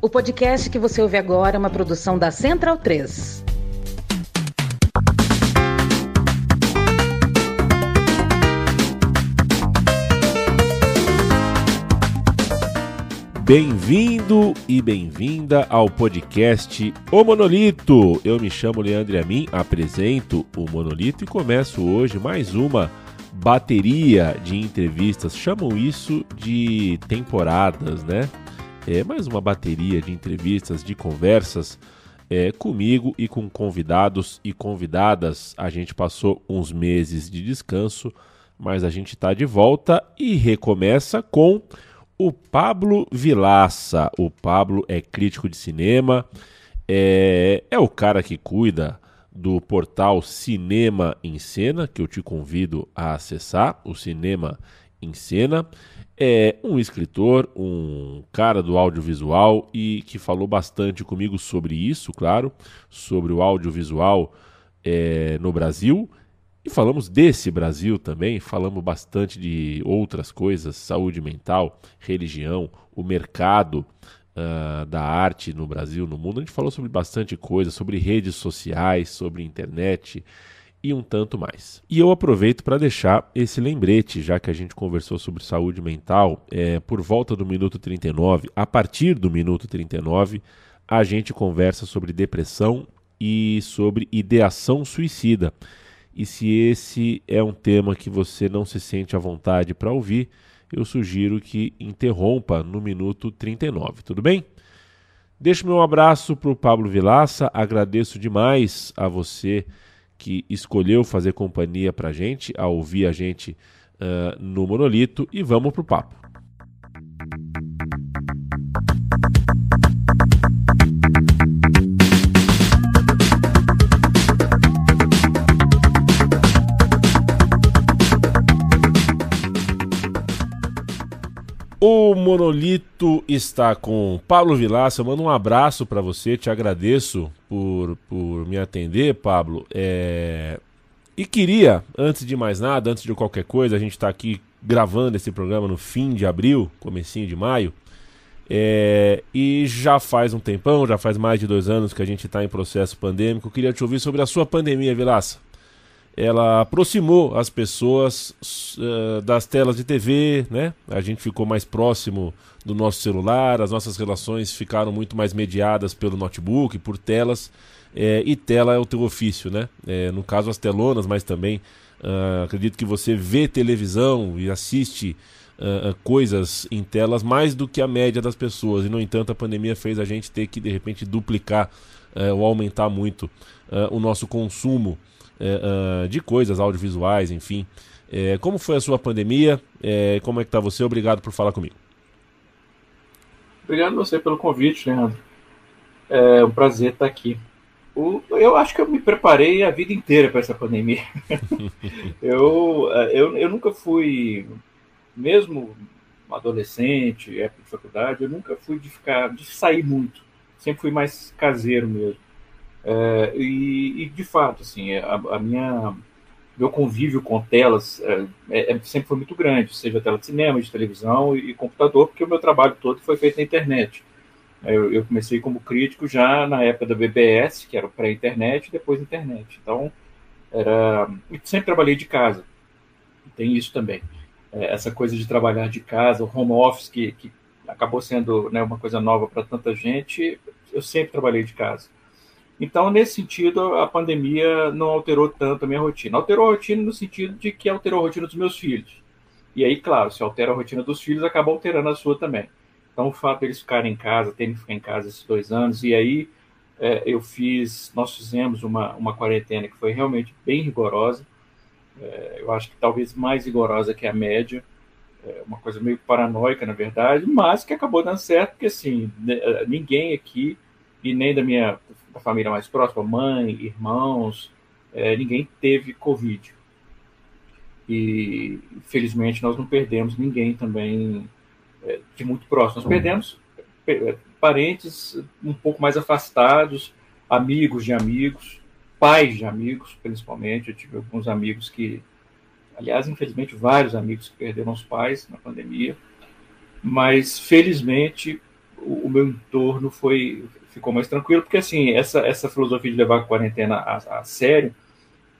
O podcast que você ouve agora é uma produção da Central 3. Bem-vindo e bem-vinda ao podcast O Monolito. Eu me chamo Leandro Amin, apresento O Monolito e começo hoje mais uma bateria de entrevistas. Chamam isso de temporadas, né? É mais uma bateria de entrevistas, de conversas comigo e com convidados e convidadas. A gente passou uns meses de descanso, mas a gente está de volta e recomeça com o Pablo Villaça. O Pablo é crítico de cinema, é o cara que cuida do portal Cinema em Cena, que eu te convido a acessar, o Cinema em Cena. É um escritor, um cara do audiovisual e que falou bastante comigo sobre isso, claro, sobre o audiovisual no Brasil. E falamos desse Brasil também, falamos bastante de outras coisas, saúde mental, religião, o mercado da arte no Brasil, no mundo. A gente falou sobre bastante coisa, sobre redes sociais, sobre internet e um tanto mais. E eu aproveito para deixar esse lembrete, já que a gente conversou sobre saúde mental, por volta do minuto 39, a partir do minuto 39, a gente conversa sobre depressão e sobre ideação suicida. E se esse é um tema que você não se sente à vontade para ouvir, eu sugiro que interrompa no minuto 39, tudo bem? Deixo meu abraço para o Pablo Villaça, agradeço demais a você que escolheu fazer companhia para a gente, a ouvir a gente no Monolito, e vamos para o papo. O Monolito está com Pablo Villaça. Eu mando um abraço para você, te agradeço por me atender, Pablo. E queria, antes de mais nada, antes de qualquer coisa, a gente está aqui gravando esse programa no fim de abril, comecinho de maio, e já faz um tempão, já faz mais de 2 anos que a gente está em processo pandêmico. Eu queria te ouvir sobre a sua pandemia, Villaça. Ela aproximou as pessoas das telas de TV, né? A gente ficou mais próximo do nosso celular, as nossas relações ficaram muito mais mediadas pelo notebook, por telas, e tela é o teu ofício, né? No caso, as telonas, mas também acredito que você vê televisão e assiste coisas em telas mais do que a média das pessoas, e no entanto a pandemia fez a gente ter que de repente duplicar ou aumentar muito o nosso consumo de coisas audiovisuais, enfim. Como foi a sua pandemia? Como é que está você? Obrigado por falar comigo. Obrigado a você pelo convite, Leandro. É um prazer estar aqui. Eu acho que eu me preparei a vida inteira para essa pandemia. eu nunca fui, mesmo adolescente, época de faculdade, eu nunca fui de sair muito. Sempre fui mais caseiro mesmo. De fato, assim, meu convívio com telas sempre foi muito grande, seja tela de cinema, de televisão e computador, porque o meu trabalho todo foi feito na internet. Eu comecei como crítico já na época da BBS, que era pré-internet, e depois internet. Então, eu sempre trabalhei de casa, tem isso também. Essa coisa de trabalhar de casa, o home office, que acabou sendo, né, uma coisa nova para tanta gente, eu sempre trabalhei de casa. Então, nesse sentido, a pandemia não alterou tanto a minha rotina. Alterou a rotina no sentido de que alterou a rotina dos meus filhos. E aí, claro, se altera a rotina dos filhos, acaba alterando a sua também. Então, o fato deles ficarem em casa, terem que ficar em casa esses 2 anos, e aí nós fizemos uma quarentena que foi realmente bem rigorosa. Eu acho que talvez mais rigorosa que a média. Uma coisa meio paranoica, na verdade, mas que acabou dando certo, porque, assim, ninguém aqui, e nem da família mais próxima, mãe, irmãos, ninguém teve Covid. E, felizmente, nós não perdemos ninguém também de muito próximo. Nós perdemos parentes um pouco mais afastados, amigos de amigos, pais de amigos, principalmente. Eu tive alguns amigos que, aliás, infelizmente, vários amigos que perderam os pais na pandemia, mas, felizmente, o meu entorno ficou mais tranquilo, porque assim, essa filosofia de levar a quarentena a sério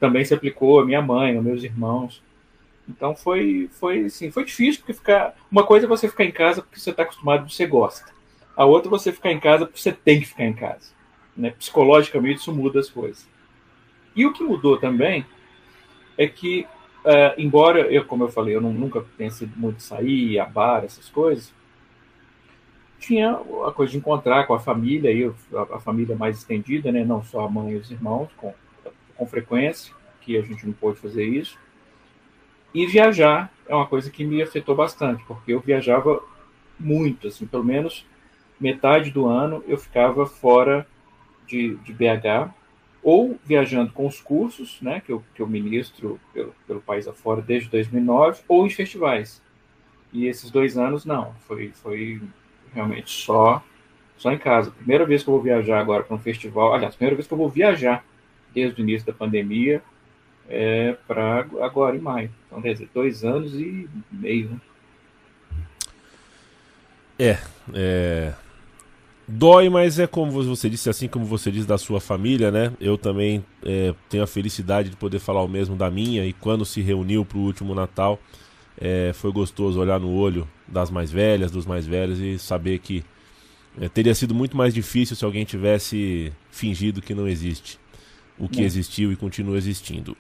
também se aplicou à minha mãe, aos meus irmãos. Então foi difícil, porque uma coisa é você ficar em casa porque você está acostumado e você gosta. A outra é você ficar em casa porque você tem que ficar em casa. Né? Psicologicamente isso muda as coisas. E o que mudou também é que, embora eu, como eu falei, eu nunca tenha sido muito sair, a bar, essas coisas, tinha a coisa de encontrar com a família, a família mais estendida, né? Não só a mãe e os irmãos, com frequência, que a gente não pôde fazer isso. E viajar é uma coisa que me afetou bastante, porque eu viajava muito, assim, pelo menos metade do ano eu ficava fora de BH, ou viajando com os cursos, né, que eu ministro pelo país afora desde 2009, ou em festivais. E esses 2 anos, não, foi realmente só em casa. Primeira vez que eu vou viajar agora para um festival, aliás, primeira vez que eu vou viajar desde o início da pandemia, para agora, em maio. Então, quer dizer, 2 anos e meio, né? Dói, mas é como você disse, assim como você disse da sua família, né? Eu também tenho a felicidade de poder falar o mesmo da minha, e quando se reuniu pro último Natal, foi gostoso olhar no olho das mais velhas, dos mais velhos, e saber que teria sido muito mais difícil se alguém tivesse fingido que não existe. O que existiu e continua existindo.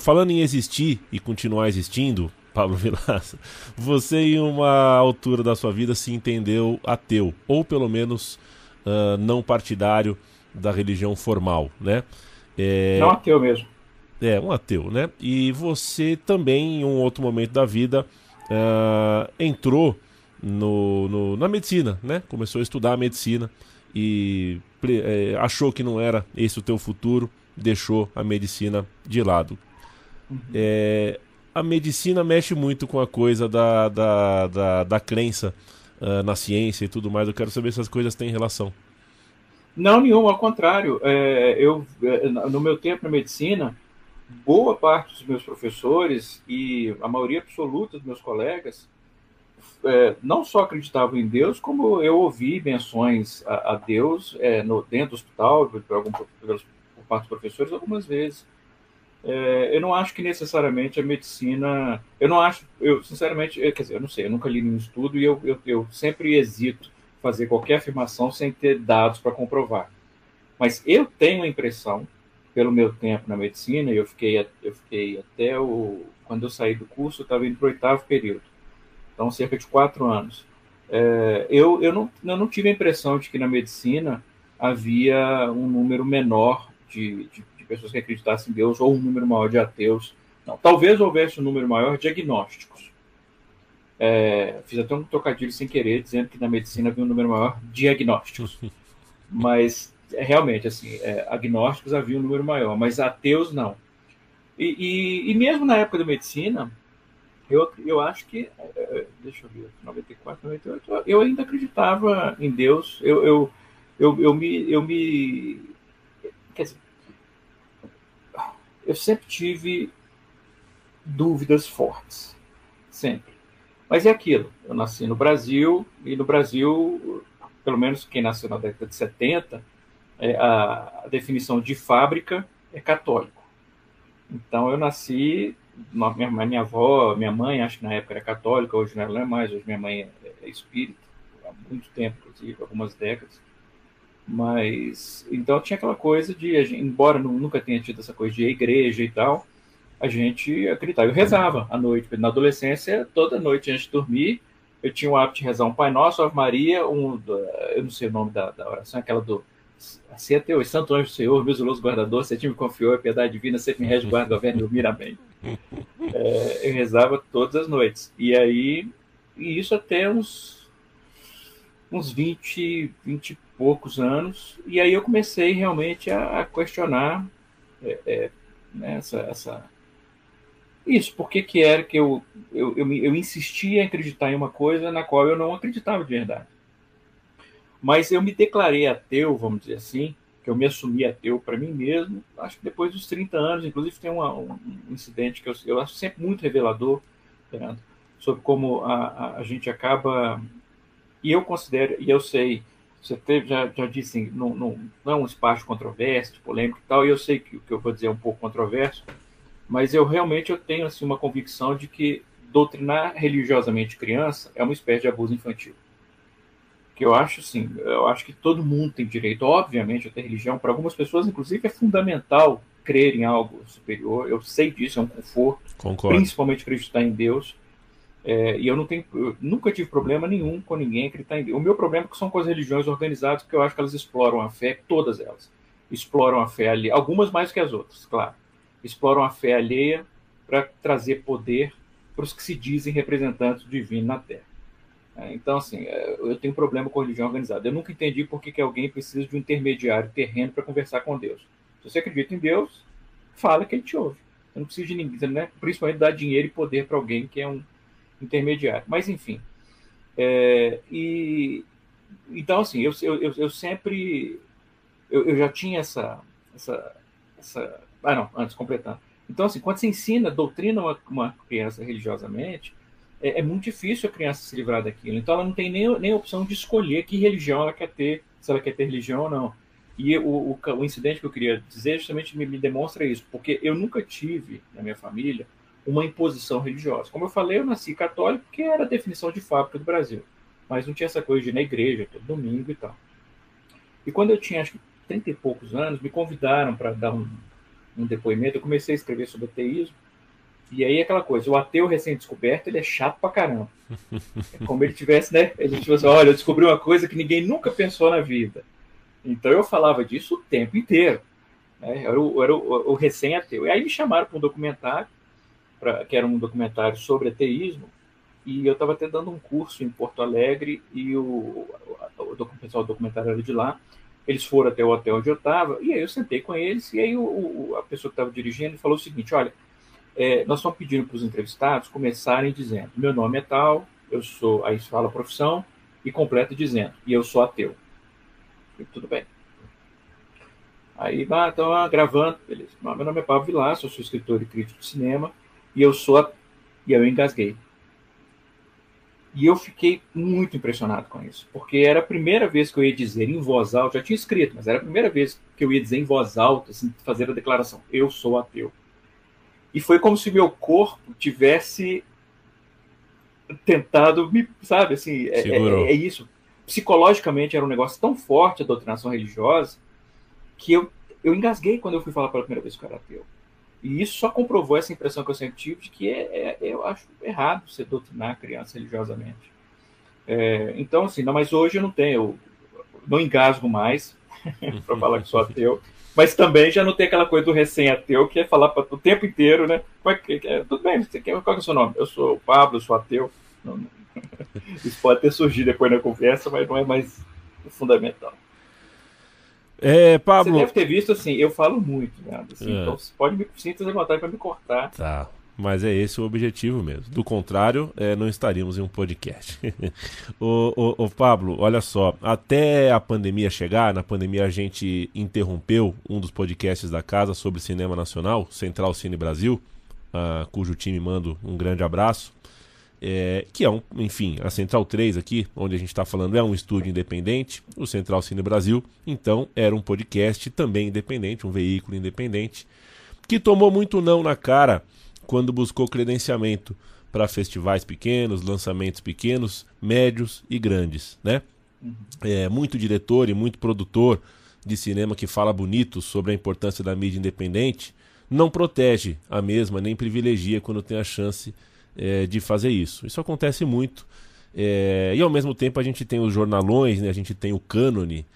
Falando em existir e continuar existindo, Pablo Villaça, você em uma altura da sua vida se entendeu ateu, ou pelo menos não partidário da religião formal, né? Não ateu mesmo. Um ateu, né? E você também, em um outro momento da vida, entrou na medicina, né? Começou a estudar a medicina e achou que não era esse o teu futuro, deixou a medicina de lado. A medicina mexe muito com a coisa da crença na ciência e tudo mais. Eu quero saber se as coisas têm relação. Não, nenhum, ao contrário. No meu tempo na medicina, boa parte dos meus professores e a maioria absoluta dos meus colegas não só acreditavam em Deus, como eu ouvi menções a Deus dentro do hospital, por parte dos professores, algumas vezes. Eu não acho que necessariamente a medicina... eu não sei, eu nunca li nenhum estudo, e eu sempre hesito fazer qualquer afirmação sem ter dados para comprovar. Mas eu tenho a impressão, pelo meu tempo na medicina, eu fiquei até quando eu saí do curso, eu estava indo para o 8º período, então cerca de 4 anos. Eu não tive a impressão de que na medicina havia um número menor de pessoas que acreditassem em Deus, ou um número maior de ateus. Não, talvez houvesse um número maior de agnósticos. Fiz até um trocadilho sem querer, dizendo que na medicina havia um número maior de agnósticos. Mas, realmente, assim, agnósticos havia um número maior, mas ateus não. E mesmo na época da medicina, eu acho que, deixa eu ver, 94, 98, eu ainda acreditava em Deus. Quer dizer, eu sempre tive dúvidas fortes, sempre. Mas é aquilo, eu nasci no Brasil, e no Brasil, pelo menos quem nasceu na década de 70, a definição de fábrica é católico. Então eu nasci, minha avó, minha mãe, acho que na época era católica, hoje não é mais, hoje minha mãe é espírita, há muito tempo, inclusive, algumas décadas. Mas, então tinha aquela coisa de, embora nunca tenha tido essa coisa de igreja e tal, a gente acreditava. Eu rezava à noite, na adolescência, toda noite antes de dormir, eu tinha o hábito de rezar um Pai Nosso, Ave Maria, eu não sei o nome da oração, aquela do assim, até hoje, Santo Anjo do Senhor, meu zeloso guardador, você te me confiou, é piedade divina, você me rege, guarda, governa, ilumina, bem. Eu rezava todas as noites. E aí, e isso até uns 20 poucos anos, e aí eu comecei realmente a questionar isso, por que era que eu insistia em acreditar em uma coisa na qual eu não acreditava de verdade. Mas eu me declarei ateu, vamos dizer assim, que eu me assumi ateu para mim mesmo, acho que depois dos 30 anos, inclusive tem um incidente que eu acho sempre muito revelador, Fernando, sobre como a gente acaba E eu considero, e eu sei, você teve, já disse, não é um espaço controverso, polêmico e tal, e eu sei que o que eu vou dizer é um pouco controverso, mas eu realmente tenho assim, uma convicção de que doutrinar religiosamente criança é uma espécie de abuso infantil. Que eu acho assim, eu acho que todo mundo tem direito, obviamente, a ter religião. Para algumas pessoas, inclusive, é fundamental crer em algo superior. Eu sei disso, é um conforto. Concordo. Principalmente acreditar em Deus. E eu nunca tive problema nenhum com ninguém acreditar em Deus. O meu problema é que são com as religiões organizadas, porque eu acho que elas exploram a fé, todas elas. Exploram a fé alheia, algumas mais que as outras, claro. Exploram a fé alheia para trazer poder para os que se dizem representantes do divino na Terra. Então, assim, eu tenho problema com religião organizada. Eu nunca entendi por que alguém precisa de um intermediário terreno para conversar com Deus. Se você acredita em Deus, fala que ele te ouve. Você não precisa de ninguém, né? Principalmente dar dinheiro e poder para alguém que é um intermediário. Mas, enfim. Então, assim, eu sempre... Eu já tinha essa... Ah, não, antes, completando. Então, assim, quando você ensina, doutrina uma criança religiosamente... É muito difícil a criança se livrar daquilo. Então, ela não tem nem opção de escolher que religião ela quer ter, se ela quer ter religião ou não. E o incidente que eu queria dizer justamente me demonstra isso, porque eu nunca tive, na minha família, uma imposição religiosa. Como eu falei, eu nasci católico, porque era a definição de fábrica do Brasil. Mas não tinha essa coisa de ir na igreja, todo domingo e tal. E quando eu tinha, acho que, 30 e poucos anos, me convidaram para dar um depoimento. Eu comecei a escrever sobre ateísmo. E aí é aquela coisa, o ateu recém-descoberto, ele é chato pra caramba. É como ele tivesse, né? Ele tipo assim, olha, eu descobri uma coisa que ninguém nunca pensou na vida. Então eu falava disso o tempo inteiro. Né? Eu era o recém-ateu. E aí me chamaram para um documentário, que era um documentário sobre ateísmo, e eu estava até dando um curso em Porto Alegre, e o pessoal do documentário era de lá. Eles foram até o hotel onde eu estava, e aí eu sentei com eles, e aí a pessoa que estava dirigindo falou o seguinte, olha, nós estamos pedindo para os entrevistados começarem dizendo, meu nome é tal, eu sou, aí fala a profissão, e completa dizendo, e eu sou ateu. E tudo bem. Aí, então, gravando, beleza. Meu nome é Pablo Villaça, eu sou escritor e crítico de cinema, e eu engasguei. E eu fiquei muito impressionado com isso, porque era a primeira vez que eu ia dizer em voz alta, já tinha escrito, mas era a primeira vez que eu ia dizer em voz alta, assim, fazer a declaração, eu sou ateu. E foi como se meu corpo tivesse tentado me, sabe, assim, é isso. Psicologicamente era um negócio tão forte a doutrinação religiosa que eu engasguei quando eu fui falar pela primeira vez que eu era ateu. E isso só comprovou essa impressão que eu sempre tive de que eu acho errado você doutrinar a criança religiosamente. Então, assim, não, mas hoje eu não tenho, eu não engasgo mais para falar que sou ateu. Mas também já não tem aquela coisa do recém-ateu, que é falar o tempo inteiro, né? Como é que é? Tudo bem, você quer, qual é o seu nome? Eu sou o Pablo, eu sou ateu. Não. Isso pode ter surgido depois na conversa, mas não é mais fundamental. Pablo... Você deve ter visto, assim, eu falo muito, né? Assim, então você pode me sentir à vontade para me cortar. Tá. Mas é esse o objetivo mesmo. Do contrário, não estaríamos em um podcast. Ô, Pablo, olha só. Até a pandemia chegar, na pandemia a gente interrompeu um dos podcasts da casa sobre cinema nacional, Central Cine Brasil, cujo time mando um grande abraço. Enfim, a Central 3 aqui, onde a gente está falando, é um estúdio independente, o Central Cine Brasil. Então, era um podcast também independente, um veículo independente, que tomou muito não na cara quando buscou credenciamento para festivais pequenos, lançamentos pequenos, médios e grandes, né? Muito diretor e muito produtor de cinema que fala bonito sobre a importância da mídia independente não protege a mesma, nem privilegia quando tem a chance de fazer isso. Isso acontece muito. E ao mesmo tempo a gente tem os jornalões, né? A gente tem o Cânone,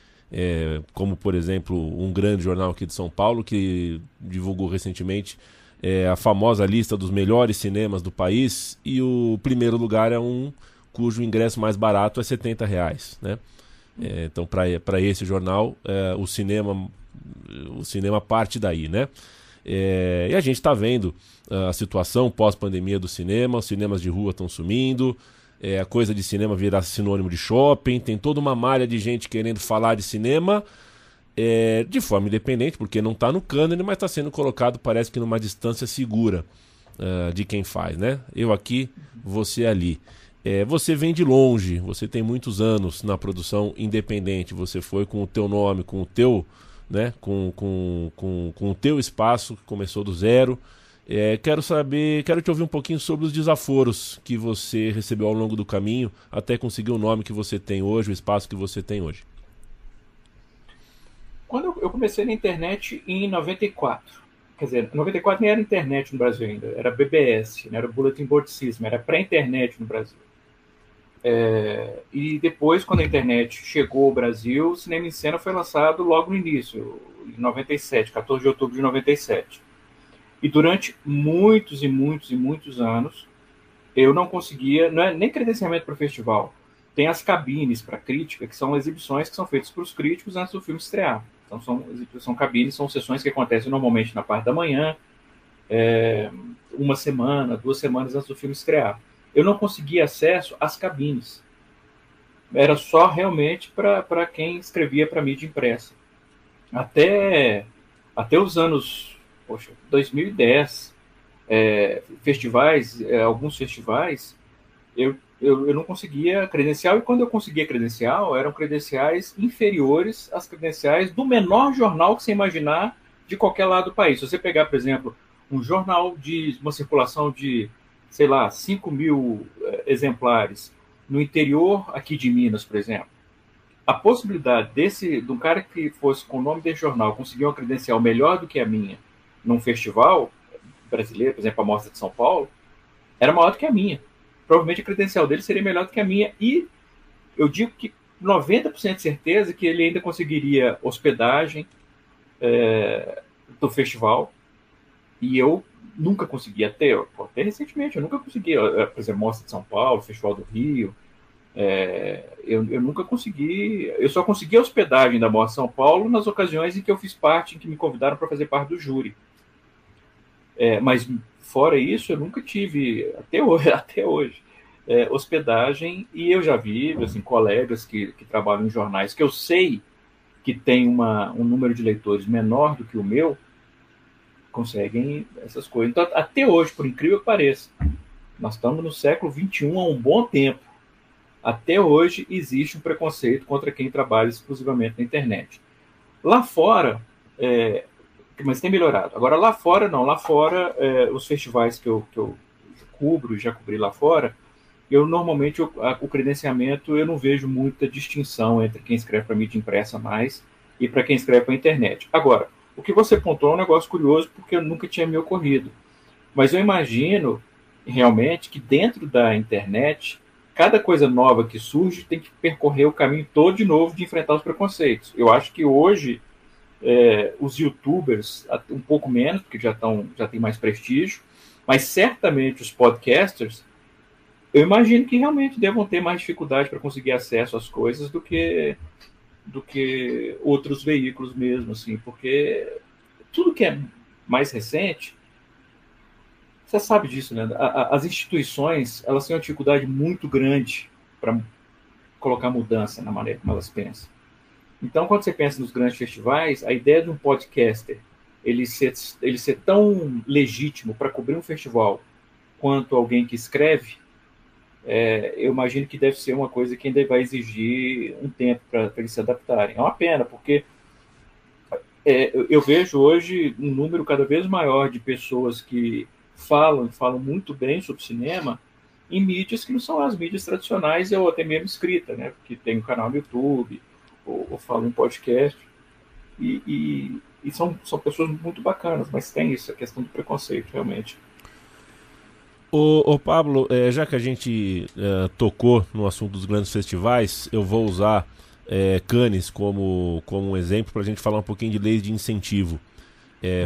como por exemplo um grande jornal aqui de São Paulo que divulgou recentemente a famosa lista dos melhores cinemas do país, e o primeiro lugar é um cujo ingresso mais barato é R$70, né? Então, para esse jornal, o cinema parte daí, né? E a gente está vendo a situação pós-pandemia do cinema, os cinemas de rua estão sumindo, a coisa de cinema virar sinônimo de shopping, tem toda uma malha de gente querendo falar de cinema... de forma independente, porque não está no cânone, mas está sendo colocado, parece que numa distância segura de quem faz, né? Eu aqui, você ali. Você vem de longe, você tem muitos anos na produção independente, você foi com o teu nome, com o teu, né, com o teu espaço, que começou do zero. Quero te ouvir um pouquinho sobre os desaforos que você recebeu ao longo do caminho até conseguir o nome que você tem hoje, o espaço que você tem hoje. Quando eu comecei na internet em 94, quer dizer, 94 nem era internet no Brasil ainda, era BBS, né, era Bulletin Board System, era pré-internet no Brasil. E depois, quando a internet chegou ao Brasil, o Cinema em Cena foi lançado logo no início, em 97, 14 de outubro de 97. E durante muitos e muitos e muitos anos, eu não conseguia, não é nem credenciamento para o festival, tem as cabines para crítica, que são exibições que são feitas para os críticos antes do filme estrear. Então são cabines, são sessões que acontecem normalmente na parte da manhã, uma semana, 2 semanas antes do filme estrear. Eu não conseguia acesso às cabines. Era só realmente para quem escrevia para mídia impressa. Até os anos 2010, alguns festivais, eu não conseguia credencial. E quando eu conseguia credencial, eram credenciais inferiores às credenciais do menor jornal que você imaginar de qualquer lado do país. Se você pegar, por exemplo, um jornal de uma circulação de, sei lá, 5 mil exemplares no interior aqui de Minas, por exemplo, a possibilidade de um cara que fosse com o nome desse jornal conseguir uma credencial melhor do que a minha num festival brasileiro, por exemplo, a Mostra de São Paulo, era maior do que a minha. Provavelmente a credencial dele seria melhor do que a minha, e eu digo que 90% de certeza que ele ainda conseguiria hospedagem do festival, e eu nunca consegui, até recentemente, eu nunca consegui, por exemplo, Mostra de São Paulo, Festival do Rio, eu nunca consegui, eu só consegui a hospedagem da Mostra de São Paulo nas ocasiões em que eu fiz parte, em que me convidaram para fazer parte do júri. Mas fora isso, eu nunca tive, até hoje, hospedagem, e eu já vi, assim, colegas que trabalham em jornais, que eu sei que tem um número de leitores menor do que o meu, conseguem essas coisas. Então, até hoje, por incrível que pareça, nós estamos no século XXI há um bom tempo. Até hoje existe um preconceito contra quem trabalha exclusivamente na internet. Lá fora, mas tem melhorado. Agora, lá fora não. Lá fora, os festivais que eu cubro e já cobri lá fora, eu normalmente, o credenciamento, eu não vejo muita distinção entre quem escreve para mídia impressa mais e para quem escreve para a internet. Agora, o que você pontuou é um negócio curioso, porque nunca tinha me ocorrido. Mas eu imagino, realmente, que dentro da internet, cada coisa nova que surge tem que percorrer o caminho todo de novo de enfrentar os preconceitos. Eu acho que hoje, os youtubers, um pouco menos, porque já tem mais prestígio, mas certamente os podcasters, eu imagino que realmente devam ter mais dificuldade para conseguir acesso às coisas do que outros veículos mesmo, assim, porque tudo que é mais recente, você sabe disso, né? As instituições, elas têm uma dificuldade muito grande para colocar mudança na maneira como elas pensam. Então, quando você pensa nos grandes festivais, a ideia de um podcaster, ele ser tão legítimo para cobrir um festival quanto alguém que escreve, eu imagino que deve ser uma coisa que ainda vai exigir um tempo para eles se adaptarem. É uma pena, porque eu vejo hoje um número cada vez maior de pessoas que falam muito bem sobre cinema em mídias que não são as mídias tradicionais ou até mesmo escrita, né? Porque tem um canal no YouTube ou falam em podcast. E são pessoas muito bacanas, mas tem isso, a questão do preconceito, realmente. Ô Pablo, já que a gente tocou no assunto dos grandes festivais, eu vou usar Cannes como um exemplo para a gente falar um pouquinho de leis de incentivo.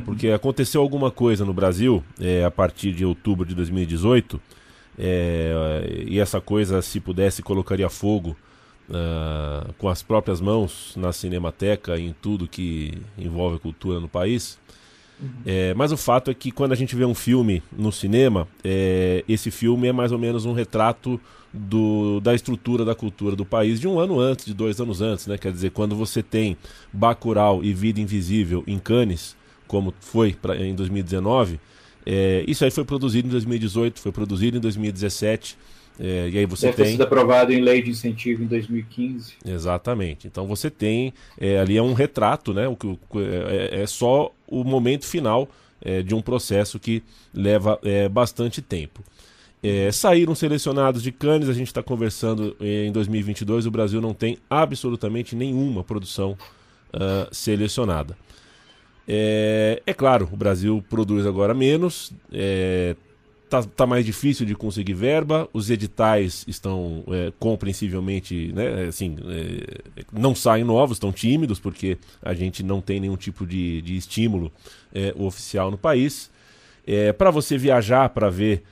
Porque aconteceu alguma coisa no Brasil a partir de outubro de 2018, e essa coisa, se pudesse, colocaria fogo com as próprias mãos na Cinemateca e em tudo que envolve cultura no país. Mas o fato é que quando a gente vê um filme no cinema, esse filme é mais ou menos um retrato da estrutura da cultura do país de um ano antes, de 2 anos antes, né? Quer dizer, quando você tem Bacurau e Vida Invisível em Cannes, como foi em 2019, isso aí foi produzido em 2018, foi produzido em 2017, E aí você deve ter sido aprovado em lei de incentivo em 2015. Exatamente. Então você tem ali é um retrato, né? É só o momento final de um processo que leva bastante tempo. Saíram selecionados de Cannes, a gente está conversando em 2022, o Brasil não tem absolutamente nenhuma produção selecionada. É claro, o Brasil produz agora menos, tá mais difícil de conseguir verba, os editais estão compreensivelmente, né, assim, não saem novos, estão tímidos, porque a gente não tem nenhum tipo de estímulo oficial no país. Para você viajar para ver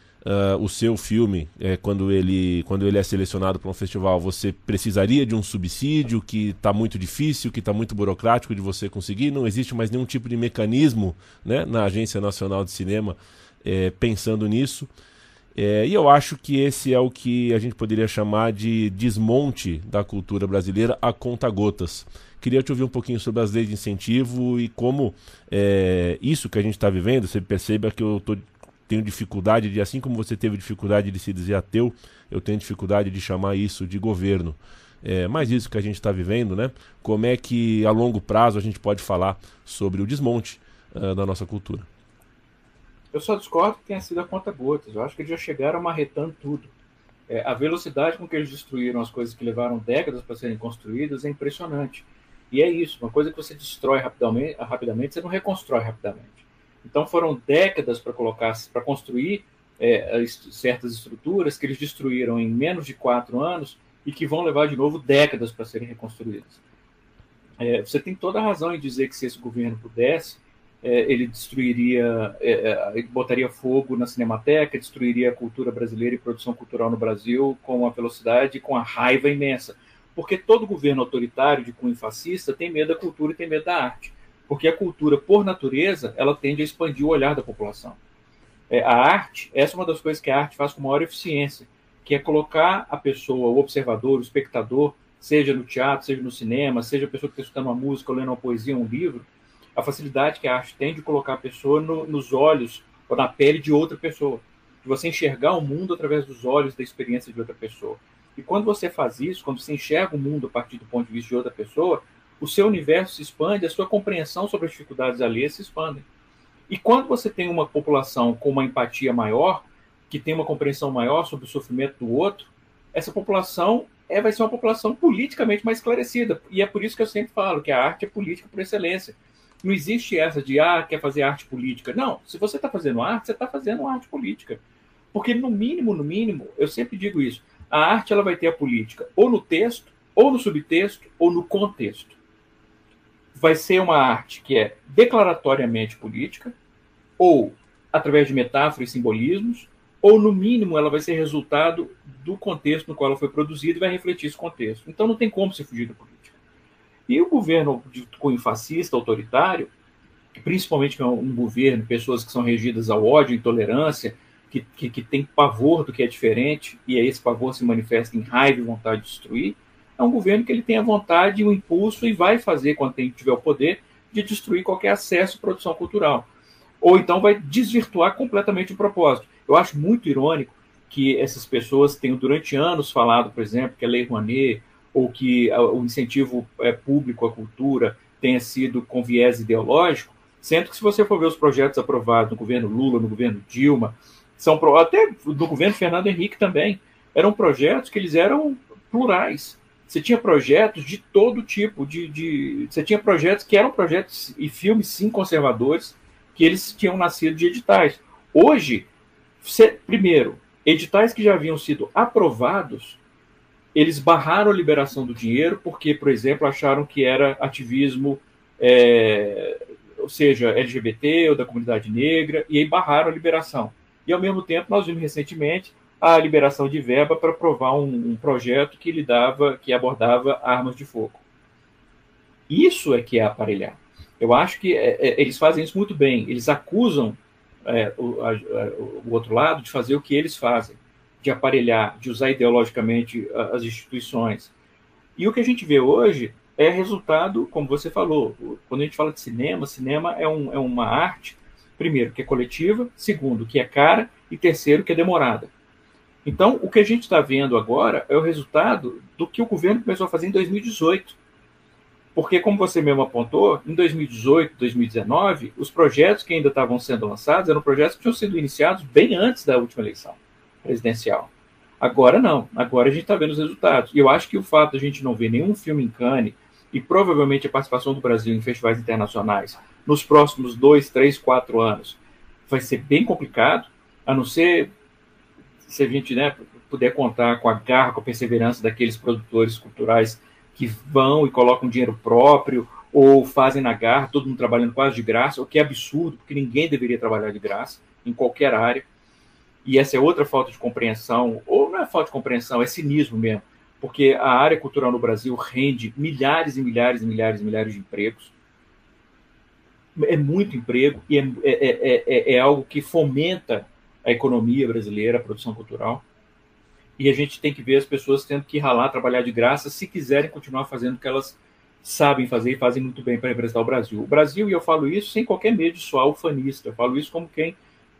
o seu filme, quando ele é selecionado para um festival, você precisaria de um subsídio que está muito difícil, que está muito burocrático de você conseguir, não existe mais nenhum tipo de mecanismo, né, na Agência Nacional de Cinema pensando nisso, e eu acho que esse é o que a gente poderia chamar de desmonte da cultura brasileira a conta-gotas. Queria te ouvir um pouquinho sobre as leis de incentivo e como isso que a gente está vivendo, você perceba que eu tenho dificuldade de, assim como você teve dificuldade de se dizer ateu, eu tenho dificuldade de chamar isso de governo. Mas isso que a gente está vivendo, né? Como é que a longo prazo a gente pode falar sobre o desmonte da nossa cultura? Eu só discordo que tenha sido a conta gotas. Eu acho que eles já chegaram marretando tudo. A velocidade com que eles destruíram as coisas que levaram décadas para serem construídas é impressionante. E é isso, uma coisa que você destrói rapidamente, você não reconstrói rapidamente. Então foram décadas para construir certas estruturas que eles destruíram em menos de 4 anos e que vão levar de novo décadas para serem reconstruídas. Você tem toda a razão em dizer que se esse governo pudesse, ele destruiria, ele botaria fogo na Cinemateca, destruiria a cultura brasileira e produção cultural no Brasil com a velocidade e com a raiva imensa. Porque todo governo autoritário de cunho fascista tem medo da cultura e tem medo da arte. Porque a cultura, por natureza, ela tende a expandir o olhar da população. A arte, essa é uma das coisas que a arte faz com maior eficiência, que é colocar a pessoa, o observador, o espectador, seja no teatro, seja no cinema, seja a pessoa que está escutando uma música, lendo uma poesia, um livro, a facilidade que a arte tem de colocar a pessoa nos olhos ou na pele de outra pessoa, de você enxergar o mundo através dos olhos da experiência de outra pessoa. E quando você faz isso, quando você enxerga o mundo a partir do ponto de vista de outra pessoa, o seu universo se expande, a sua compreensão sobre as dificuldades alheias se expande. E quando você tem uma população com uma empatia maior, que tem uma compreensão maior sobre o sofrimento do outro, essa população vai ser uma população politicamente mais esclarecida. E é por isso que eu sempre falo que a arte é política por excelência. Não existe essa de, quer fazer arte política. Não, se você está fazendo arte, você está fazendo arte política. Porque no mínimo, eu sempre digo isso, a arte ela vai ter a política ou no texto, ou no subtexto, ou no contexto. Vai ser uma arte que é declaratoriamente política, ou através de metáforas e simbolismos, ou, no mínimo, ela vai ser resultado do contexto no qual ela foi produzida e vai refletir esse contexto. Então, não tem como se fugir da política. E o governo de cunho fascista, autoritário, principalmente que é um governo, pessoas que são regidas ao ódio, intolerância, que tem pavor do que é diferente, e esse pavor se manifesta em raiva e vontade de destruir, é um governo que ele tem a vontade e o impulso e vai fazer, quando tiver o poder, de destruir qualquer acesso à produção cultural. Ou então vai desvirtuar completamente o propósito. Eu acho muito irônico que essas pessoas tenham durante anos falado, por exemplo, que a Lei Rouanet ou que o incentivo público à cultura tenha sido com viés ideológico, sendo que se você for ver os projetos aprovados no governo Lula, no governo Dilma, até no governo Fernando Henrique também, eram projetos que eles eram plurais. Você tinha projetos de todo tipo, você tinha projetos que eram projetos e filmes, sim, conservadores, que eles tinham nascido de editais. Hoje, primeiro, editais que já haviam sido aprovados, eles barraram a liberação do dinheiro porque, por exemplo, acharam que era ativismo, ou seja, LGBT ou da comunidade negra, e aí barraram a liberação. E, ao mesmo tempo, nós vimos recentemente a liberação de verba para aprovar um projeto que abordava armas de fogo. Isso é que é aparelhar. Eu acho que eles fazem isso muito bem. Eles acusam o outro lado de fazer o que eles fazem, de aparelhar, de usar ideologicamente as instituições. E o que a gente vê hoje é resultado, como você falou, quando a gente fala de cinema é uma arte, primeiro, que é coletiva, segundo, que é cara, e terceiro, que é demorada. Então, o que a gente está vendo agora é o resultado do que o governo começou a fazer em 2018. Porque, como você mesmo apontou, em 2018, 2019, os projetos que ainda estavam sendo lançados eram projetos que tinham sido iniciados bem antes da última eleição presidencial. Agora não, agora a gente está vendo os resultados. E eu acho que o fato de a gente não ver nenhum filme em Cannes e provavelmente a participação do Brasil em festivais internacionais nos próximos 2, 3, 4 anos vai ser bem complicado, a não ser se a gente, né, puder contar com a garra, com a perseverança daqueles produtores culturais que vão e colocam dinheiro próprio ou fazem na garra, todo mundo trabalhando quase de graça, o que é absurdo, porque ninguém deveria trabalhar de graça em qualquer área. E essa é outra falta de compreensão, ou não é falta de compreensão, é cinismo mesmo, porque a área cultural no Brasil rende milhares e milhares e milhares e milhares de empregos. É muito emprego e é algo que fomenta a economia brasileira, a produção cultural. E a gente tem que ver as pessoas tendo que ralar, trabalhar de graça, se quiserem continuar fazendo o que elas sabem fazer e fazem muito bem para representar o Brasil. O Brasil, e eu falo isso sem qualquer medo de soar ufanista, eu falo isso como quem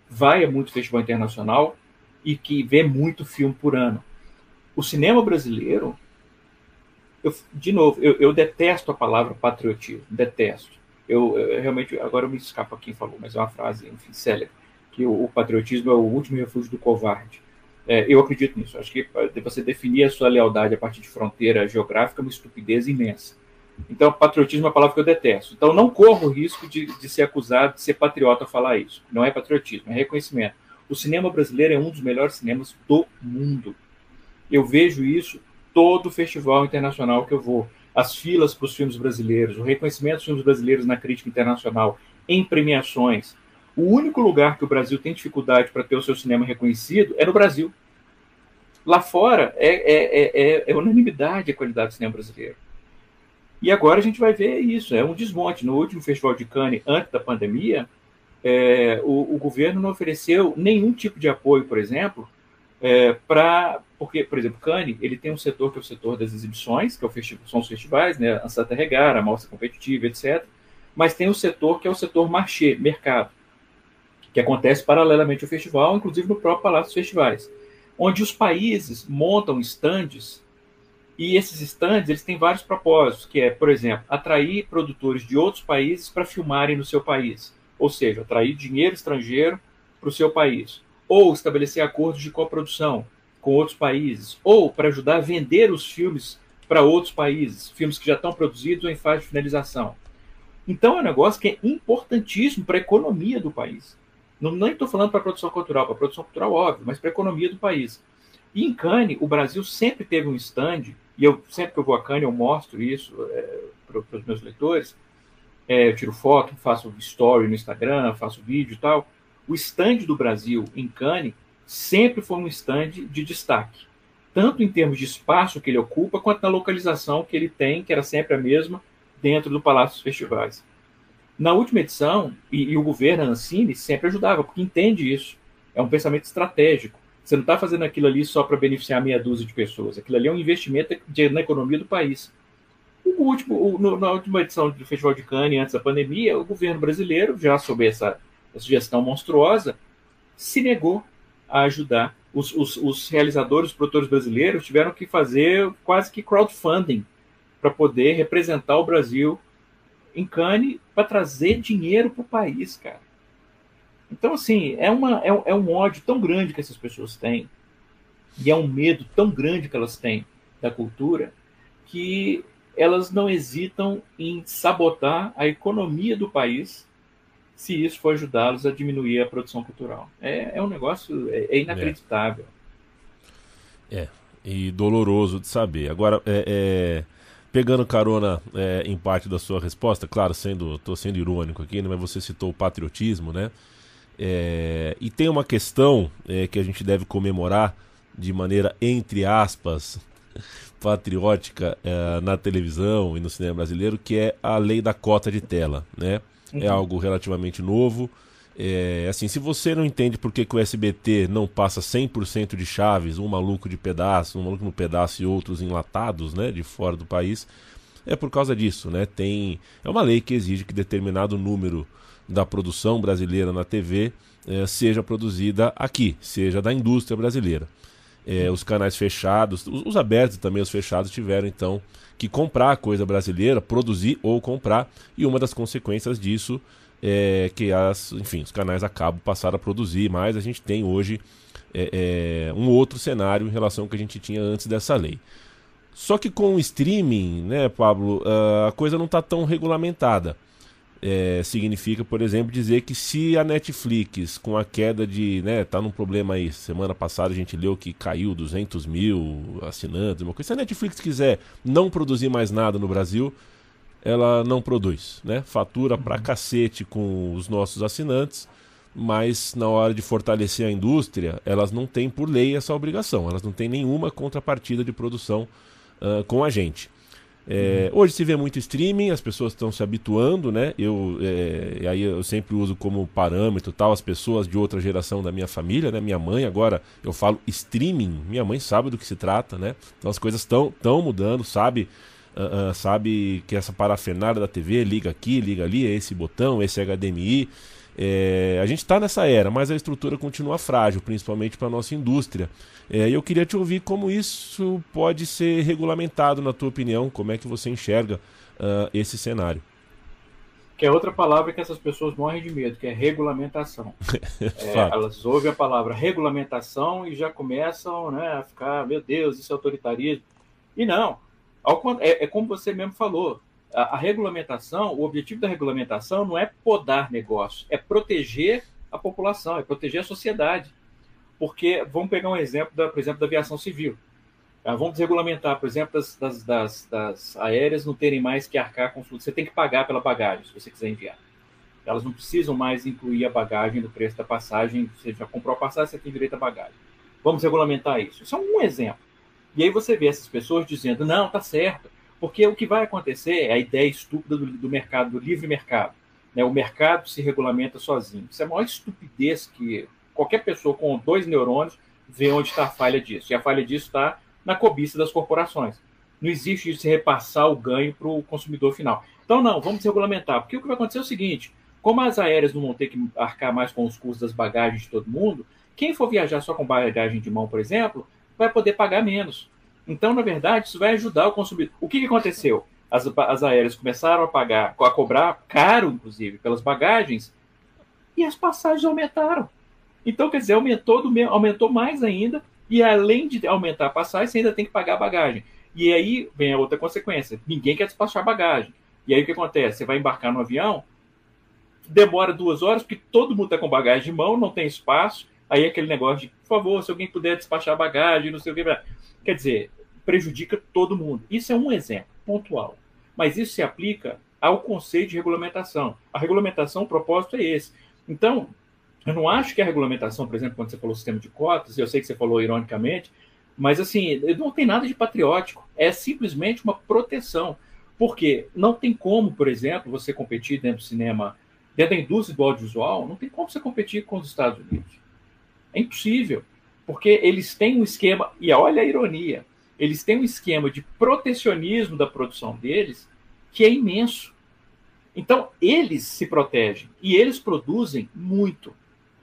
vai a muito festival internacional e que vê muito filme por ano. O cinema brasileiro, eu detesto a palavra patriotismo, detesto. Eu realmente, agora eu me escapo a quem falou, mas é uma frase, enfim, célebre, que o patriotismo é o último refúgio do covarde. Eu acredito nisso. Acho que você definir a sua lealdade a partir de fronteira geográfica é uma estupidez imensa. Então, patriotismo é uma palavra que eu detesto. Então, não corro o risco de ser acusado de ser patriota ao falar isso. Não é patriotismo, é reconhecimento. O cinema brasileiro é um dos melhores cinemas do mundo. Eu vejo isso todo festival internacional que eu vou. As filas para os filmes brasileiros, o reconhecimento dos filmes brasileiros na crítica internacional, em premiações. O único lugar que o Brasil tem dificuldade para ter o seu cinema reconhecido é no Brasil. Lá fora é unanimidade a qualidade do cinema brasileiro. E agora a gente vai ver isso, é um desmonte. No último Festival de Cannes, antes da pandemia, o governo não ofereceu nenhum tipo de apoio, por exemplo, porque, por exemplo, Cannes ele tem um setor que é o setor das exibições, que é são os festivais, né, a Santa Regara, a Mostra Competitiva, etc. Mas tem um setor que é o setor marché, mercado, que acontece paralelamente ao festival, inclusive no próprio Palácio dos Festivais, onde os países montam estandes, e esses estandes eles têm vários propósitos, que é, por exemplo, atrair produtores de outros países para filmarem no seu país, ou seja, atrair dinheiro estrangeiro para o seu país, ou estabelecer acordos de coprodução com outros países, ou para ajudar a vender os filmes para outros países, filmes que já estão produzidos ou em fase de finalização. Então é um negócio que é importantíssimo para a economia do país. Não, nem estou falando para a produção cultural, óbvio, mas para a economia do país. E em Cannes, o Brasil sempre teve um stand, e eu sempre que eu vou a Cannes eu mostro isso para os meus leitores, eu tiro foto, faço story no Instagram, faço vídeo e tal. O stand do Brasil em Cannes sempre foi um stand de destaque, tanto em termos de espaço que ele ocupa, quanto na localização que ele tem, que era sempre a mesma, dentro do Palácio dos Festivais. Na última edição, e o governo, a Ancine, sempre ajudava, porque entende isso. É um pensamento estratégico. Você não está fazendo aquilo ali só para beneficiar meia dúzia de pessoas. Aquilo ali é um investimento na economia do país. Na última edição do Festival de Cannes, antes da pandemia, o governo brasileiro, já sob essa gestão monstruosa, se negou a ajudar. Os realizadores, os produtores brasileiros, tiveram que fazer quase que crowdfunding para poder representar o Brasil em Cannes para trazer dinheiro para o país, cara. Então, assim, é um ódio tão grande que essas pessoas têm e é um medo tão grande que elas têm da cultura que elas não hesitam em sabotar a economia do país se isso for ajudá-los a diminuir a produção cultural. É um negócio inacreditável. E doloroso de saber. Agora, pegando carona em parte da sua resposta, claro, estou sendo irônico aqui, né, mas você citou o patriotismo, né? E tem uma questão que a gente deve comemorar de maneira, entre aspas, patriótica na televisão e no cinema brasileiro, que é a lei da cota de tela, né? É algo relativamente novo. Assim, se você não entende por que que o SBT não passa 100% de Chaves, Um Maluco de Pedaço, Um Maluco no Pedaço e outros enlatados, né, de fora do país, é por causa disso, né? É uma lei que exige que determinado número da produção brasileira na TV seja produzida aqui, seja da indústria brasileira. os canais fechados, os abertos também, os fechados, tiveram então que comprar a coisa brasileira, produzir ou comprar, e uma das consequências disso é que os canais a cabo passaram a produzir, mas a gente tem hoje um outro cenário em relação ao que a gente tinha antes dessa lei. Só que com o streaming, né, Pablo, a coisa não está tão regulamentada. Significa, por exemplo, dizer que se a Netflix, com a queda de, né, tá num problema aí, semana passada a gente leu que caiu 200 mil assinantes, uma coisa, se a Netflix quiser não produzir mais nada no Brasil, ela não produz, né? Fatura pra cacete com os nossos assinantes, mas na hora de fortalecer a indústria, elas não têm por lei essa obrigação, elas não têm nenhuma contrapartida de produção com a gente. Hoje se vê muito streaming, as pessoas estão se habituando, né? Eu sempre uso como parâmetro tal, as pessoas de outra geração da minha família, né? Minha mãe, agora eu falo streaming, minha mãe sabe do que se trata, né? Então as coisas estão mudando, sabe que essa parafernália da TV, liga aqui, liga ali, é esse botão, esse HDMI. A gente está nessa era, mas a estrutura continua frágil, principalmente para a nossa indústria. Eu queria te ouvir como isso pode ser regulamentado, na tua opinião, como é que você enxerga esse cenário. Que é outra palavra que essas pessoas morrem de medo, que é regulamentação. Elas ouvem a palavra regulamentação e já começam, né, a ficar, meu Deus, isso é autoritarismo. E não, é como você mesmo falou. A regulamentação, o objetivo da regulamentação não é podar negócio, é proteger a população, é proteger a sociedade. Porque, vamos pegar um exemplo, por exemplo, da aviação civil. Vamos desregulamentar, por exemplo, das aéreas não terem mais que arcar com fluxo. Você tem que pagar pela bagagem, se você quiser enviar. Elas não precisam mais incluir a bagagem no preço da passagem. Você já comprou a passagem, você tem direito à bagagem. Vamos regulamentar isso. Isso é um exemplo. E aí você vê essas pessoas dizendo, não, tá certo. Porque o que vai acontecer é a ideia estúpida do mercado, do livre mercado. Né? O mercado se regulamenta sozinho. Isso é a maior estupidez que qualquer pessoa com 2 neurônios vê onde está a falha disso. E a falha disso está na cobiça das corporações. Não existe isso de repassar o ganho para o consumidor final. Então, não, vamos regulamentar. Porque o que vai acontecer é o seguinte, como as aéreas não vão ter que arcar mais com os custos das bagagens de todo mundo, quem for viajar só com bagagem de mão, por exemplo, vai poder pagar menos. Então, na verdade, isso vai ajudar o consumidor. O que aconteceu? As aéreas começaram a cobrar caro, inclusive, pelas bagagens, e as passagens aumentaram. Então, quer dizer, aumentou mais ainda, e além de aumentar a passagem, você ainda tem que pagar a bagagem. E aí vem a outra consequência, ninguém quer despachar bagagem. E aí o que acontece? Você vai embarcar no avião, demora 2 horas, porque todo mundo está com bagagem de mão, não tem espaço, aí é aquele negócio de, por favor, se alguém puder despachar bagagem, não sei o que. Quer dizer, prejudica todo mundo. Isso é um exemplo pontual, mas isso se aplica ao conceito de regulamentação. A regulamentação, o propósito é esse. Então, eu não acho que a regulamentação, por exemplo, quando você falou sistema de cotas, eu sei que você falou ironicamente, mas assim, não tem nada de patriótico, é simplesmente uma proteção, porque não tem como, por exemplo, você competir dentro do cinema, dentro da indústria do audiovisual, não tem como você competir com os Estados Unidos. É impossível, porque eles têm um esquema, e olha a ironia, eles têm um esquema de protecionismo da produção deles que é imenso. Então, eles se protegem e eles produzem muito.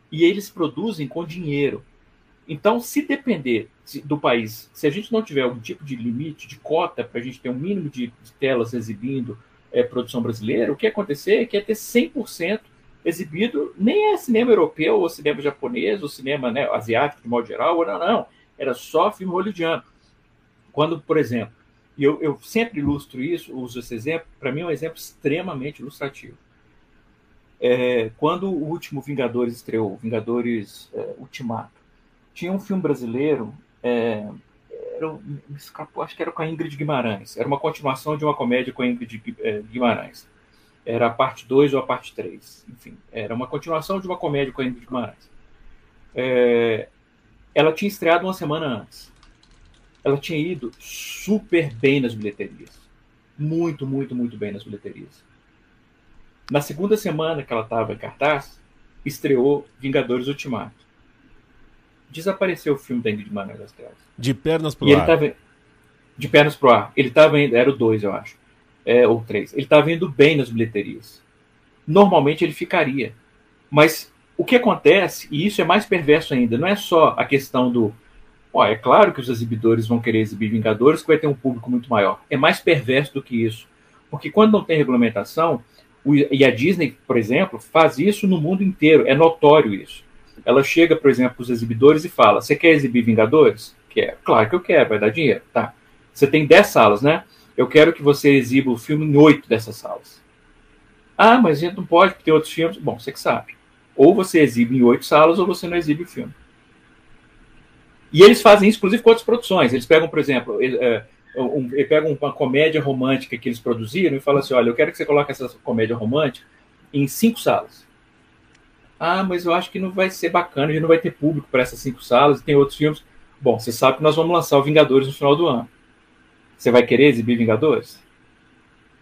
E eles produzem com dinheiro. Então, se depender do país, se a gente não tiver algum tipo de limite, de cota, para a gente ter um mínimo de telas exibindo produção brasileira, o que ia acontecer é que ia ter 100% exibido, nem é cinema europeu, ou cinema japonês, ou cinema, né, asiático, de modo geral, ou não. Era só filme hollywoodiano. Quando, por exemplo, e eu sempre ilustro isso, uso esse exemplo, para mim é um exemplo extremamente ilustrativo. Quando o último Vingadores estreou, Vingadores Ultimato, tinha um filme brasileiro, acho que era com a Ingrid Guimarães, era uma continuação de uma comédia com a Ingrid Guimarães. Era a parte 2 ou a parte 3, enfim, era uma continuação de uma comédia com a Ingrid Guimarães. Ela tinha estreado uma semana antes. Ela tinha ido super bem nas bilheterias. Muito, muito, muito bem nas bilheterias. Na segunda semana que ela estava em cartaz, estreou Vingadores Ultimato. Desapareceu o filme da Ingrid Guimarães das telas. De Pernas pro Ar. De Pernas pro Ar. Ele estava indo, era o 2, eu acho. Ou 3. Ele estava indo bem nas bilheterias. Normalmente ele ficaria. Mas o que acontece, e isso é mais perverso ainda, não é só a questão do Ó, é claro que os exibidores vão querer exibir Vingadores, que vai ter um público muito maior. É mais perverso do que isso. Porque quando não tem regulamentação, e a Disney, por exemplo, faz isso no mundo inteiro, é notório isso. Ela chega, por exemplo, aos exibidores e fala: você quer exibir Vingadores? Quer. Claro que eu quero, vai dar dinheiro. Tá. Você tem 10 salas, né? Eu quero que você exiba o filme em 8 dessas salas. Ah, mas a gente não pode, porque tem outros filmes. Bom, você que sabe. Ou você exibe em 8 salas, ou você não exibe o filme. E eles fazem isso, inclusive, com outras produções. Eles pegam, por exemplo, pegam uma comédia romântica que eles produziram e falam assim: olha, eu quero que você coloque essa comédia romântica em 5 salas. Ah, mas eu acho que não vai ser bacana, a gente não vai ter público para essas 5 salas, e tem outros filmes. Bom, você sabe que nós vamos lançar o Vingadores no final do ano. Você vai querer exibir Vingadores?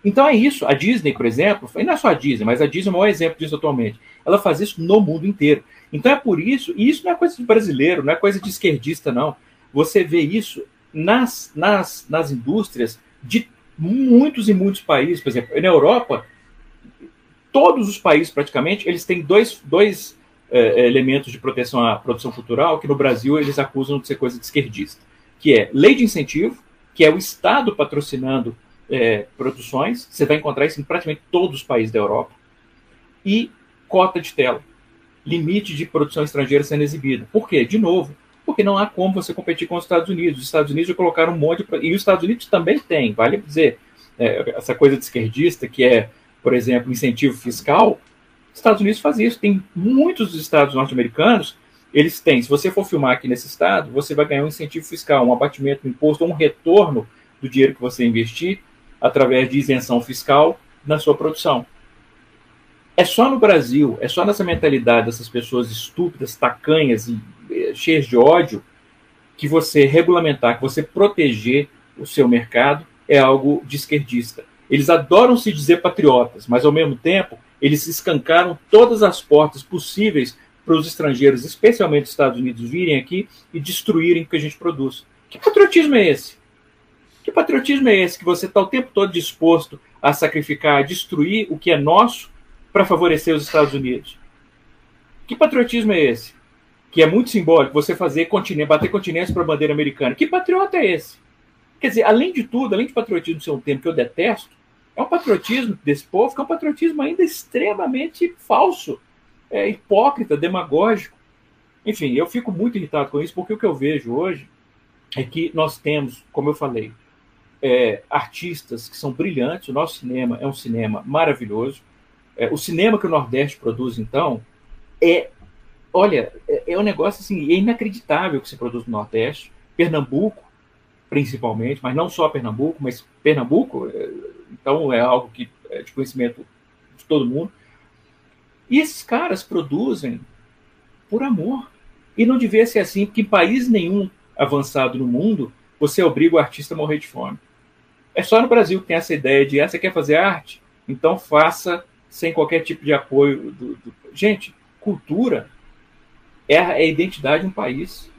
Então é isso. A Disney, por exemplo, e não é só a Disney, mas a Disney é o maior exemplo disso atualmente. Ela faz isso no mundo inteiro. Então é por isso, e isso não é coisa de brasileiro, não é coisa de esquerdista, não. Você vê isso nas indústrias de muitos e muitos países. Por exemplo, na Europa, todos os países, praticamente, eles têm dois elementos de proteção à produção cultural que no Brasil eles acusam de ser coisa de esquerdista, que é lei de incentivo, que é o Estado patrocinando produções, você vai encontrar isso em praticamente todos os países da Europa, e cota de tela, limite de produção estrangeira sendo exibida. Por quê? De novo, porque não há como você competir com os Estados Unidos. Os Estados Unidos já colocaram um monte de... E os Estados Unidos também tem, vale dizer, essa coisa de esquerdista que é, por exemplo, incentivo fiscal. Os Estados Unidos faz isso. Tem muitos estados norte-americanos, eles têm, se você for filmar aqui nesse estado, você vai ganhar um incentivo fiscal, um abatimento do imposto, um retorno do dinheiro que você investir através de isenção fiscal na sua produção. É só no Brasil, é só nessa mentalidade dessas pessoas estúpidas, tacanhas e cheias de ódio, que você regulamentar, que você proteger o seu mercado é algo de esquerdista. Eles adoram se dizer patriotas, mas ao mesmo tempo eles escancaram todas as portas possíveis para os estrangeiros, especialmente os Estados Unidos, virem aqui e destruírem o que a gente produz. Que patriotismo é esse? Que patriotismo é esse que você está o tempo todo disposto a sacrificar, a destruir o que é nosso para favorecer os Estados Unidos? Que patriotismo é esse? Que é muito simbólico, você fazer bater continência para a bandeira americana. Que patriota é esse? Quer dizer, além de tudo, além de patriotismo ser um termo que eu detesto, é um patriotismo desse povo que é um patriotismo ainda extremamente falso. É hipócrita, demagógico. Enfim, eu fico muito irritado com isso, porque o que eu vejo hoje é que nós temos, como eu falei, artistas que são brilhantes. O nosso cinema é um cinema maravilhoso. O cinema que o Nordeste produz, então, é um negócio assim, é inacreditável que se produz no Nordeste. Pernambuco, principalmente, mas não só Pernambuco, mas Pernambuco, então é algo que é de conhecimento de todo mundo. E esses caras produzem por amor. E não devia ser assim, porque em país nenhum avançado no mundo, você obriga o artista a morrer de fome. É só no Brasil que tem essa ideia de, você quer fazer arte? Então faça sem qualquer tipo de apoio. Gente, cultura é a identidade de um país.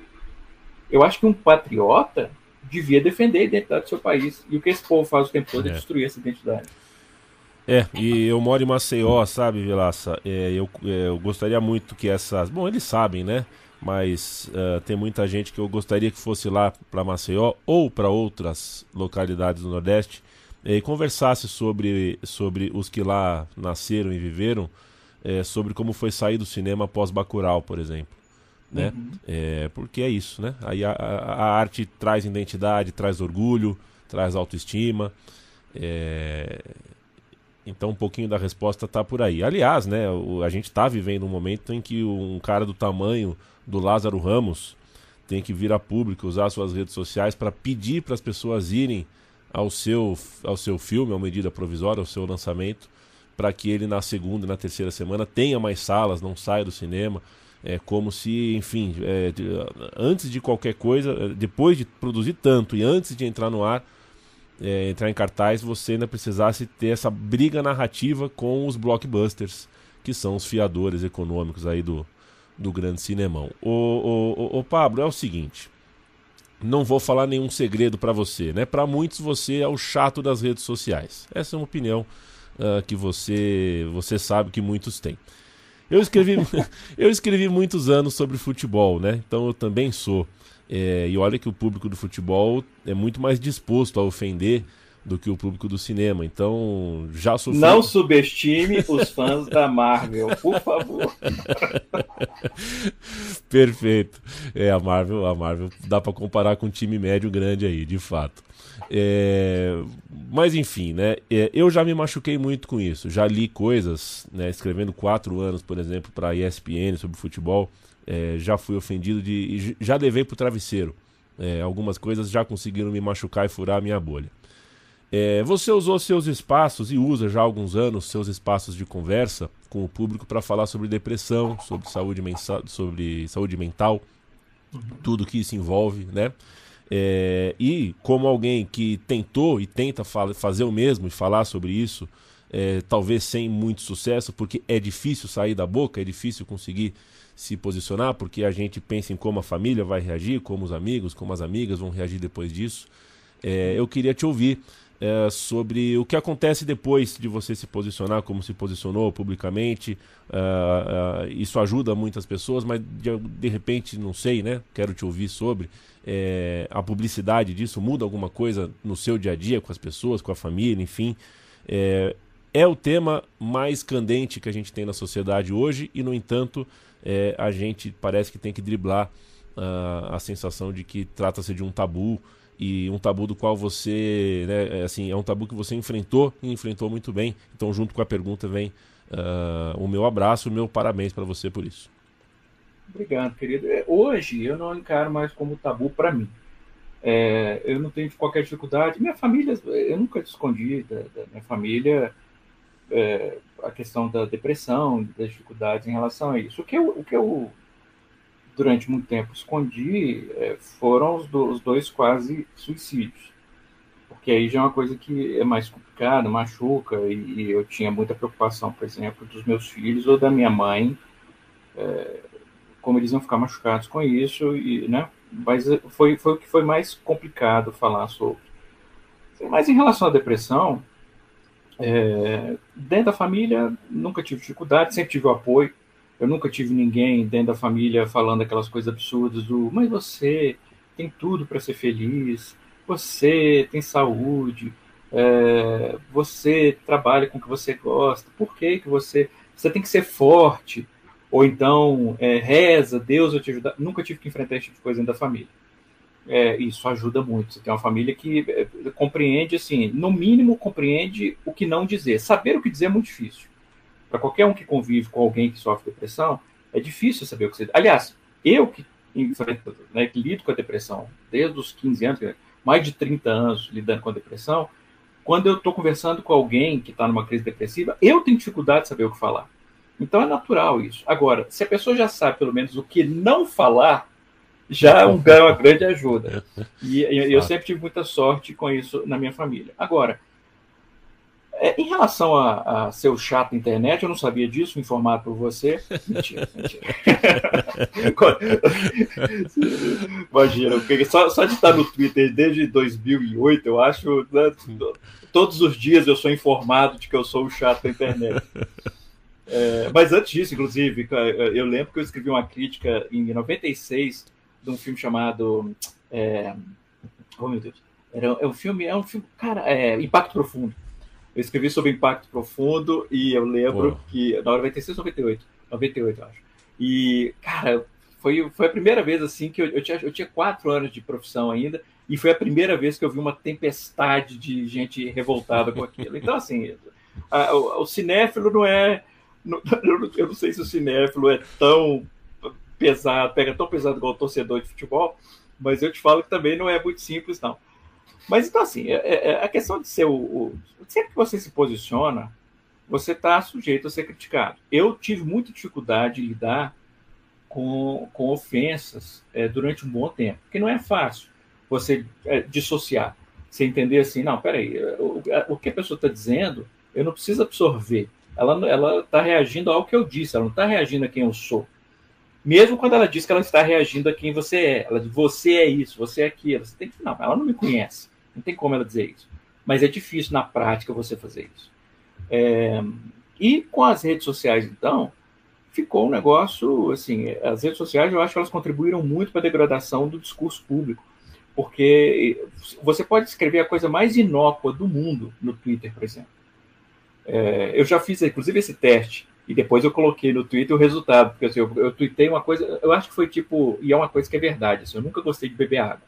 Eu acho que um patriota devia defender a identidade do seu país. E o que esse povo faz o tempo todo é destruir essa identidade. E eu moro em Maceió, sabe, Villaça? Eu gostaria muito que essas... Bom, eles sabem, né? Mas tem muita gente que eu gostaria que fosse lá para Maceió ou para outras localidades do Nordeste e conversasse sobre os que lá nasceram e viveram, sobre como foi sair do cinema após Bacurau, por exemplo. Né? Uhum. Porque é isso, né? Aí a arte traz identidade, traz orgulho, traz autoestima. Então um pouquinho da resposta está por aí. Aliás, né, a gente está vivendo um momento em que um cara do tamanho do Lázaro Ramos tem que vir a público, usar suas redes sociais para pedir para as pessoas irem ao seu filme, à medida provisória, ao seu lançamento, para que ele na segunda e na terceira semana tenha mais salas, não saia do cinema. É como se, enfim, antes de qualquer coisa, depois de produzir tanto e antes de entrar no ar, entrar em cartaz, você ainda precisasse ter essa briga narrativa com os blockbusters, que são os fiadores econômicos aí do grande cinemão. Ô Pablo, é o seguinte, não vou falar nenhum segredo para você, né? Para muitos você é o chato das redes sociais. Essa é uma opinião que você sabe que muitos têm. Eu escrevi muitos anos sobre futebol, né? Então eu também sou E olha que o público do futebol é muito mais disposto a ofender do que o público do cinema. Então, já sofreu... Não subestime os fãs da Marvel, por favor. Perfeito. A Marvel dá para comparar com um time médio grande aí, de fato. Mas, enfim, né? Eu já me machuquei muito com isso. Já li coisas, né, escrevendo 4 anos, por exemplo, para a ESPN sobre futebol. Já fui ofendido e já levei pro travesseiro. Algumas coisas já conseguiram me machucar e furar a minha bolha. Você usou seus espaços, e usa já há alguns anos, seus espaços de conversa com o público para falar sobre depressão, sobre saúde mental, tudo que isso envolve, né? E como alguém que tentou e tenta fazer o mesmo e falar sobre isso, talvez sem muito sucesso, porque é difícil sair da boca, é difícil conseguir se posicionar, porque a gente pensa em como a família vai reagir, como os amigos, como as amigas vão reagir depois disso. Eu queria te ouvir sobre o que acontece depois de você se posicionar, como se posicionou publicamente. Isso ajuda muitas pessoas, mas de repente, não sei, né? Quero te ouvir sobre a publicidade disso. Muda alguma coisa no seu dia a dia, com as pessoas, com a família, enfim. É o tema mais candente que a gente tem na sociedade hoje e, no entanto, a gente parece que tem que driblar a sensação de que trata-se de um tabu. E um tabu do qual você, né, é um tabu que você enfrentou e enfrentou muito bem. Então, junto com a pergunta vem o meu abraço, o meu parabéns para você por isso. Obrigado, querido. Hoje eu não encaro mais como tabu para mim. Eu não tenho qualquer dificuldade. Minha família, eu nunca escondi da minha família a questão da depressão, das dificuldades em relação a isso. O que eu durante muito tempo escondi, foram os dois quase suicídios, porque aí já é uma coisa que é mais complicada, machuca, e eu tinha muita preocupação, por exemplo, dos meus filhos ou da minha mãe, como eles iam ficar machucados com isso, e, né? Mas foi o que foi mais complicado falar sobre. Mas em relação à depressão, dentro da família nunca tive dificuldade, sempre tive o apoio. Eu nunca tive ninguém dentro da família falando aquelas coisas absurdas mas você tem tudo para ser feliz, você tem saúde, você trabalha com o que você gosta, por que que você tem que ser forte, ou então reza, Deus vai te ajudar. Nunca tive que enfrentar esse tipo de coisa dentro da família. Isso ajuda muito. Você tem uma família que compreende, assim, no mínimo compreende o que não dizer. Saber o que dizer é muito difícil. Para qualquer um que convive com alguém que sofre depressão, é difícil saber o que você... Aliás, eu que enfrento, né, que lido com a depressão desde os 15 anos, mais de 30 anos lidando com a depressão, quando eu estou conversando com alguém que está numa crise depressiva, eu tenho dificuldade de saber o que falar. Então é natural isso. Agora, se a pessoa já sabe pelo menos o que não falar, já é uma grande ajuda. E eu sempre tive muita sorte com isso na minha família. Agora, em relação a ser o chato na internet, eu não sabia disso, me informado por você. Mentira. Imagina, só de estar no Twitter desde 2008, eu acho, né, todos os dias eu sou informado de que eu sou o chato na internet. Mas antes disso, inclusive, eu lembro que eu escrevi uma crítica em 96 de um filme chamado... Oh, meu Deus. É um filme, cara, Impacto Profundo. Eu escrevi sobre Impacto Profundo e eu lembro que... Na hora 96 ou 98? 98, eu acho. E, cara, foi a primeira vez, assim, que eu tinha 4 anos de profissão ainda, e foi a primeira vez que eu vi uma tempestade de gente revoltada com aquilo. Então, assim, o cinéfilo não é... eu não sei se o cinéfilo é tão pesado, pega tão pesado igual o torcedor de futebol, mas eu te falo que também não é muito simples, não. Mas, então, assim, a questão de ser sempre que você se posiciona, você está sujeito a ser criticado. Eu tive muita dificuldade de lidar com ofensas durante um bom tempo, porque não é fácil você dissociar, você entender assim, não, peraí, o que a pessoa está dizendo, eu não preciso absorver. Ela está reagindo ao que eu disse, ela não está reagindo a quem eu sou. Mesmo quando ela diz que ela está reagindo a quem você é. Ela diz, você é isso, você é aquilo. Você tem que... Não, ela não me conhece. Não tem como ela dizer isso. Mas é difícil, na prática, você fazer isso. E com as redes sociais, então, ficou um negócio, assim, as redes sociais, eu acho que elas contribuíram muito para a degradação do discurso público, porque você pode escrever a coisa mais inócua do mundo no Twitter, por exemplo. Eu já fiz, inclusive, esse teste, e depois eu coloquei no Twitter o resultado, porque assim, eu tuitei uma coisa, eu acho que foi tipo, e é uma coisa que é verdade, assim, eu nunca gostei de beber água.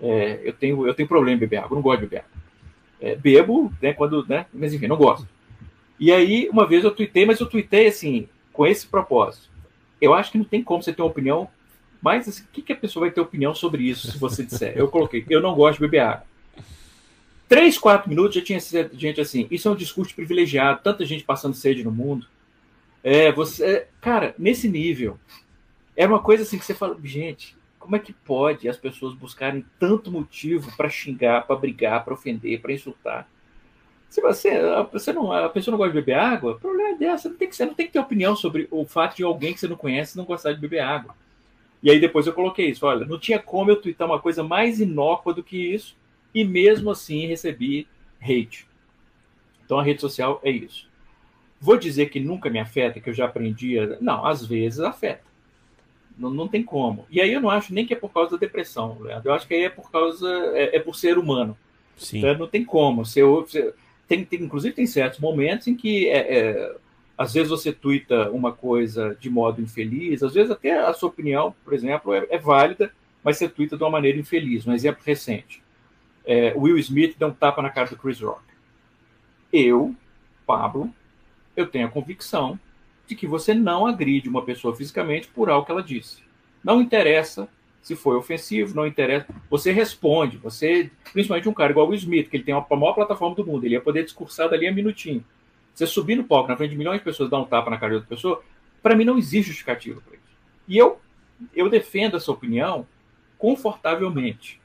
Eu tenho problema em beber água, eu não gosto de beber água. Bebo, né, quando, né, mas enfim, não gosto. E aí, uma vez eu tuitei, mas eu tuitei assim, com esse propósito. Eu acho que não tem como você ter uma opinião, mas assim, o que a pessoa vai ter opinião sobre isso, se você disser? Eu coloquei, eu não gosto de beber água. 3, 4 minutos já tinha gente assim, isso é um discurso privilegiado, tanta gente passando sede no mundo. Cara, nesse nível, era uma coisa assim que você fala, gente, como é que pode as pessoas buscarem tanto motivo para xingar, para brigar, para ofender, para insultar? Se a pessoa não gosta de beber água, o problema é dessa, você não tem que ter opinião sobre o fato de alguém que você não conhece não gostar de beber água. E aí depois eu coloquei isso, olha, não tinha como eu twittar uma coisa mais inócua do que isso, e mesmo assim recebi hate. Então a rede social é isso. Vou dizer que nunca me afeta, que eu já aprendi... Não, às vezes afeta. Não tem como. E aí eu não acho nem que é por causa da depressão, Leandro. Eu acho que aí é por causa... É por ser humano. Sim. Então, não tem como. Inclusive tem certos momentos em que... às vezes você tuita uma coisa de modo infeliz. Às vezes até a sua opinião, por exemplo, é válida, mas você tuita de uma maneira infeliz. Um exemplo recente. Will Smith deu um tapa na cara do Chris Rock. Eu, Pablo, eu tenho a convicção de que você não agride uma pessoa fisicamente por algo que ela disse. Não interessa se foi ofensivo, não interessa. Você responde, principalmente um cara igual o Smith, que ele tem a maior plataforma do mundo, ele ia poder discursar dali a minutinho. Você subir no palco na frente de milhões de pessoas e dar um tapa na cara de outra pessoa, para mim não existe justificativa para isso. E eu defendo essa opinião confortavelmente.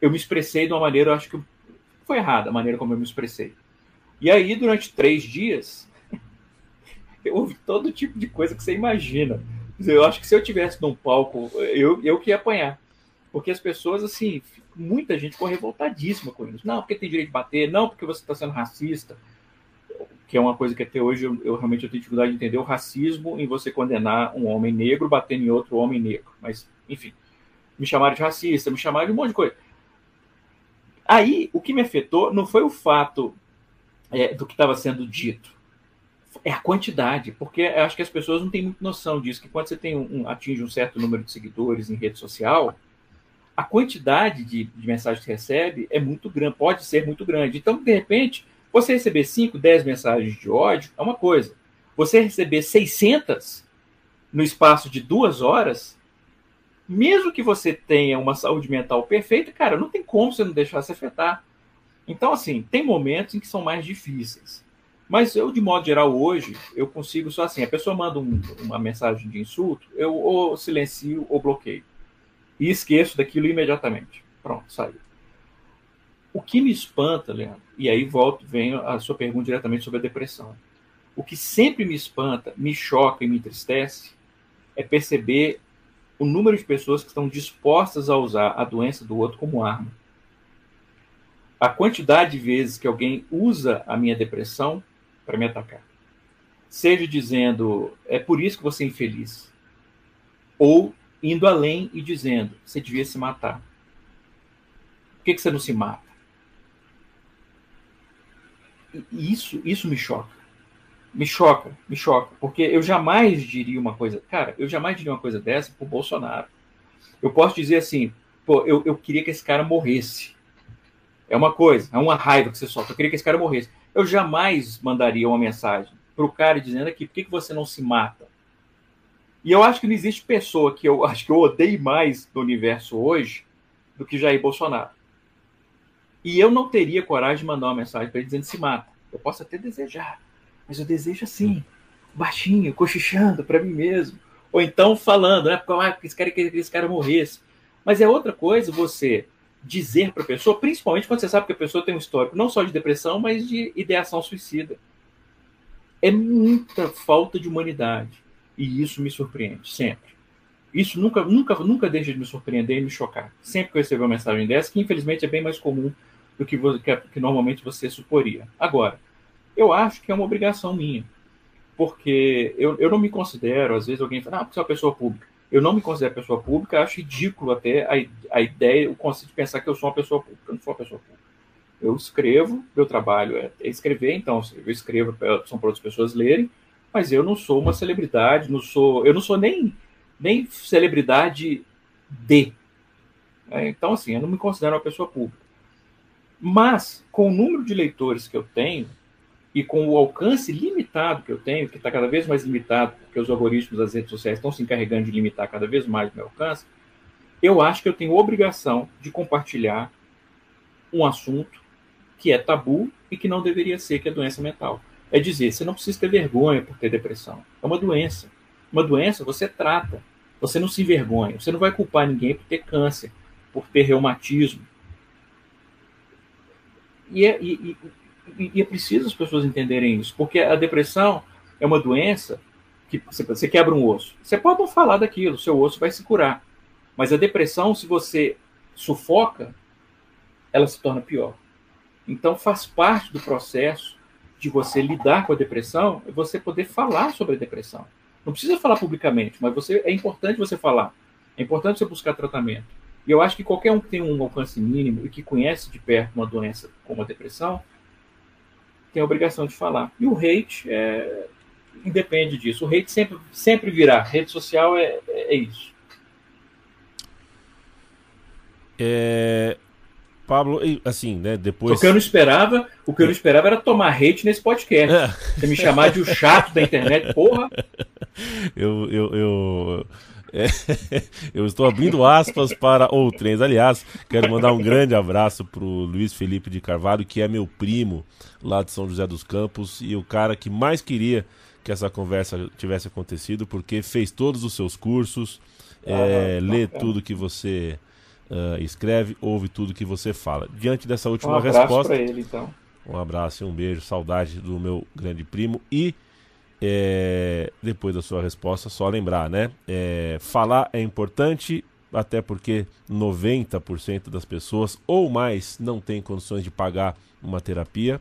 Eu me expressei de uma maneira, eu acho que foi errada a maneira como eu me expressei. E aí, durante 3 dias, houve todo tipo de coisa que você imagina. Eu acho que se eu tivesse num palco, eu que ia apanhar. Porque as pessoas, assim, muita gente ficou revoltadíssima com isso. Não, porque tem direito de bater, não, porque você está sendo racista. Que é uma coisa que até hoje eu realmente eu tenho dificuldade de entender. O racismo em você condenar um homem negro batendo em outro homem negro. Mas, enfim, me chamaram de racista, me chamaram de um monte de coisa. Aí, o que me afetou não foi o fato do que estava sendo dito. É a quantidade, porque eu acho que as pessoas não têm muita noção disso, que quando você tem atinge um certo número de seguidores em rede social, a quantidade de mensagens que recebe é muito grande, pode ser muito grande. Então, de repente, você receber 5, 10 mensagens de ódio é uma coisa. Você receber 600 no espaço de 2 horas, mesmo que você tenha uma saúde mental perfeita, cara, não tem como você não deixar se afetar. Então, assim, tem momentos em que são mais difíceis. Mas eu, de modo geral, hoje, eu consigo só assim, a pessoa manda uma mensagem de insulto, eu ou silencio ou bloqueio. E esqueço daquilo imediatamente. Pronto, saiu. O que me espanta, Leandro, e aí vem a sua pergunta diretamente sobre a depressão. O que sempre me espanta, me choca e me entristece é perceber o número de pessoas que estão dispostas a usar a doença do outro como arma. A quantidade de vezes que alguém usa a minha depressão para me atacar. Seja dizendo, é por isso que você é infeliz. Ou indo além e dizendo, você devia se matar. Por que você não se mata? E isso me choca. Me choca. Porque eu jamais diria uma coisa... Cara, eu jamais diria uma coisa dessa pro Bolsonaro. Eu posso dizer assim, pô, eu queria que esse cara morresse. É uma coisa, é uma raiva que você solta. Eu queria que esse cara morresse. Eu jamais mandaria uma mensagem pro cara dizendo aqui, por que você não se mata? E eu acho que não existe pessoa que eu acho que eu odeio mais no universo hoje do que Jair Bolsonaro. E eu não teria coragem de mandar uma mensagem para ele dizendo se mata. Eu posso até desejar, mas eu desejo assim, baixinho, cochichando para mim mesmo. Ou então falando, né? Porque esse cara queria que esse cara morresse. Mas é outra coisa você dizer para a pessoa, principalmente quando você sabe que a pessoa tem um histórico não só de depressão, mas de ideação suicida. É muita falta de humanidade. E isso me surpreende, sempre. Isso nunca deixa de me surpreender e me chocar. Sempre que eu recebo uma mensagem dessa, que infelizmente é bem mais comum do que normalmente você suporia. Agora, eu acho que é uma obrigação minha. porque eu não me considero, às vezes alguém fala, ah, porque você é uma pessoa pública. Eu não me considero pessoa pública, acho ridículo até a ideia, o conceito de pensar que eu sou uma pessoa pública. Eu não sou uma pessoa pública. Eu escrevo, meu trabalho é escrever, então eu escrevo, são para outras pessoas lerem, mas eu não sou uma celebridade, eu não sou nem celebridade D. Então, assim, eu não me considero uma pessoa pública. Mas, com o número de leitores que eu tenho e com o alcance limitado que eu tenho, que está cada vez mais limitado, porque os algoritmos das redes sociais estão se encarregando de limitar cada vez mais o meu alcance, eu acho que eu tenho obrigação de compartilhar um assunto que é tabu e que não deveria ser, que é doença mental. É dizer, você não precisa ter vergonha por ter depressão. É uma doença. Uma doença você trata. Você não se envergonha. Você não vai culpar ninguém por ter câncer, por ter reumatismo. E é preciso as pessoas entenderem isso, porque a depressão é uma doença que você quebra um osso. Você pode não falar daquilo, seu osso vai se curar. Mas a depressão, se você sufoca, ela se torna pior. Então faz parte do processo de você lidar com a depressão, você poder falar sobre a depressão. Não precisa falar publicamente, mas é importante você falar. É importante você buscar tratamento. E eu acho que qualquer um que tem um alcance mínimo e que conhece de perto uma doença como a depressão, tem a obrigação de falar. E o hate independe disso. O hate sempre virá. Rede social é isso. Pablo, assim, né, depois... O que eu não esperava era tomar hate nesse podcast. Você me chamar de o chato da internet, porra. Eu estou abrindo aspas para outrens. Aliás, quero mandar um grande abraço para o Luiz Felipe de Carvalho, que é meu primo lá de São José dos Campos, e o cara que mais queria que essa conversa tivesse acontecido, porque fez todos os seus cursos, lê tudo que você... escreve, ouve tudo que você fala. Diante dessa última resposta, pra ele, então. Um abraço e um beijo, saudade do meu grande primo. E depois da sua resposta, só lembrar, né? Falar é importante, até porque 90% das pessoas ou mais não tem condições de pagar uma terapia,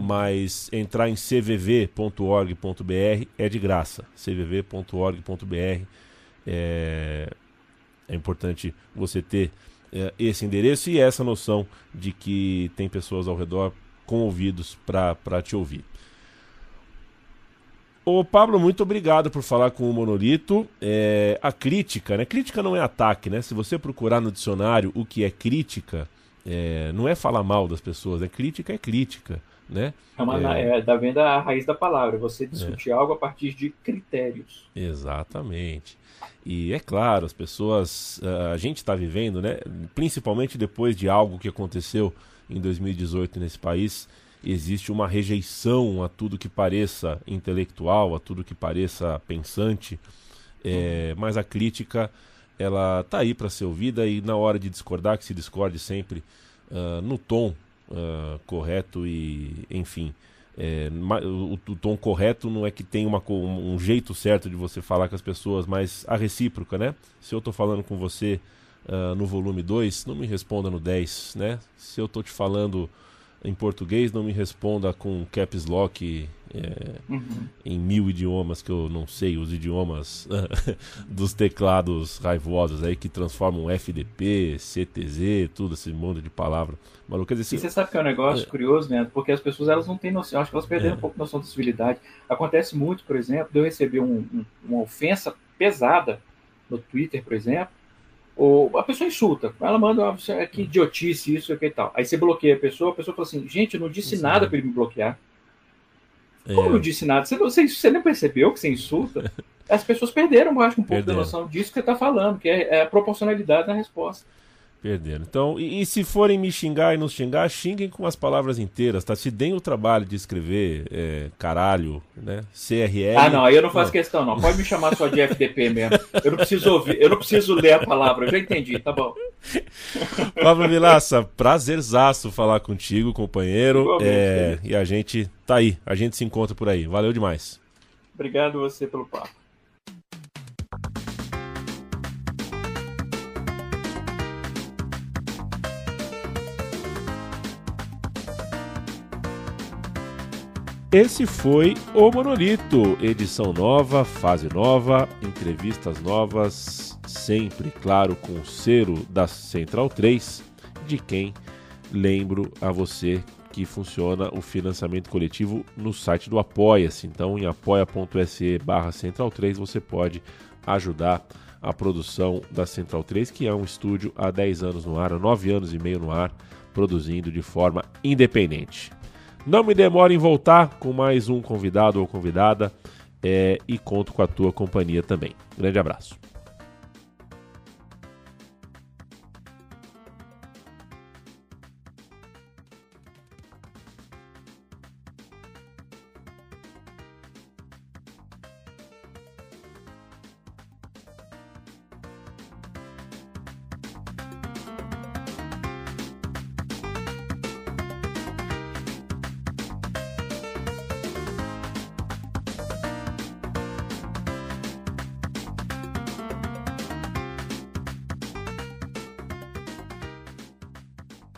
mas entrar em cvv.org.br é de graça. cvv.org.br é importante você ter esse endereço e essa noção de que tem pessoas ao redor com ouvidos para te ouvir. Ô Pablo, muito obrigado por falar com o Monolito. A crítica, né? Crítica não é ataque, né? Se você procurar no dicionário o que é crítica, não é falar mal das pessoas, é crítica, né? Vem da raiz da palavra, você discutir algo a partir de critérios. Exatamente. E é claro, as pessoas, a gente está vivendo, né, principalmente depois de algo que aconteceu em 2018 nesse país, existe uma rejeição a tudo que pareça intelectual, a tudo que pareça pensante, mas a crítica ela está aí para ser ouvida e na hora de discordar, que se discorde sempre no tom correto e enfim... O tom correto não é que tem um jeito certo de você falar com as pessoas, mas a recíproca, né? Se eu tô falando com você no volume 2, não me responda no 10, né? Se eu tô te falando em português, não me responda com caps lock em 1000 idiomas, que eu não sei, os idiomas dos teclados raivosos aí que transformam FDP, CTZ, tudo esse mundo de palavra maluca. Dizer, e você sabe que é um negócio curioso, né? Porque as pessoas elas não têm noção, acho que elas perderam um pouco a noção de civilidade. Acontece muito, por exemplo, de eu receber uma ofensa pesada no Twitter, por exemplo, ou a pessoa insulta, ela manda, que idiotice isso, aquilo e tal. Aí você bloqueia a pessoa fala assim, gente, eu não disse nada para ele me bloquear. Como eu não disse nada? Você nem percebeu que você insulta? As pessoas perderam, eu acho, um pouco da noção disso que você está falando, que é a proporcionalidade na resposta. Perderam. Então, e se forem me xingar e nos xingar, xinguem com as palavras inteiras, tá? Se deem o trabalho de escrever caralho, né? CRL. Ah, não, aí eu não faço questão, não. Pode me chamar só de FDP mesmo. Eu não preciso ouvir, eu não preciso ler a palavra, eu já entendi, tá bom. Pablo Villaça, prazerzaço falar contigo, companheiro. E a gente tá aí, a gente se encontra por aí. Valeu demais. Obrigado você pelo papo. Esse foi O Monolito, edição nova, fase nova, entrevistas novas, sempre, claro, com o selo da Central 3, de quem lembro a você que funciona o financiamento coletivo no site do Apoia-se. Então, em apoia.se/Central3 você pode ajudar a produção da Central 3, que é um estúdio há 10 anos no ar, há 9 anos e meio no ar, produzindo de forma independente. Não me demore em voltar com mais um convidado ou convidada, e conto com a tua companhia também. Grande abraço.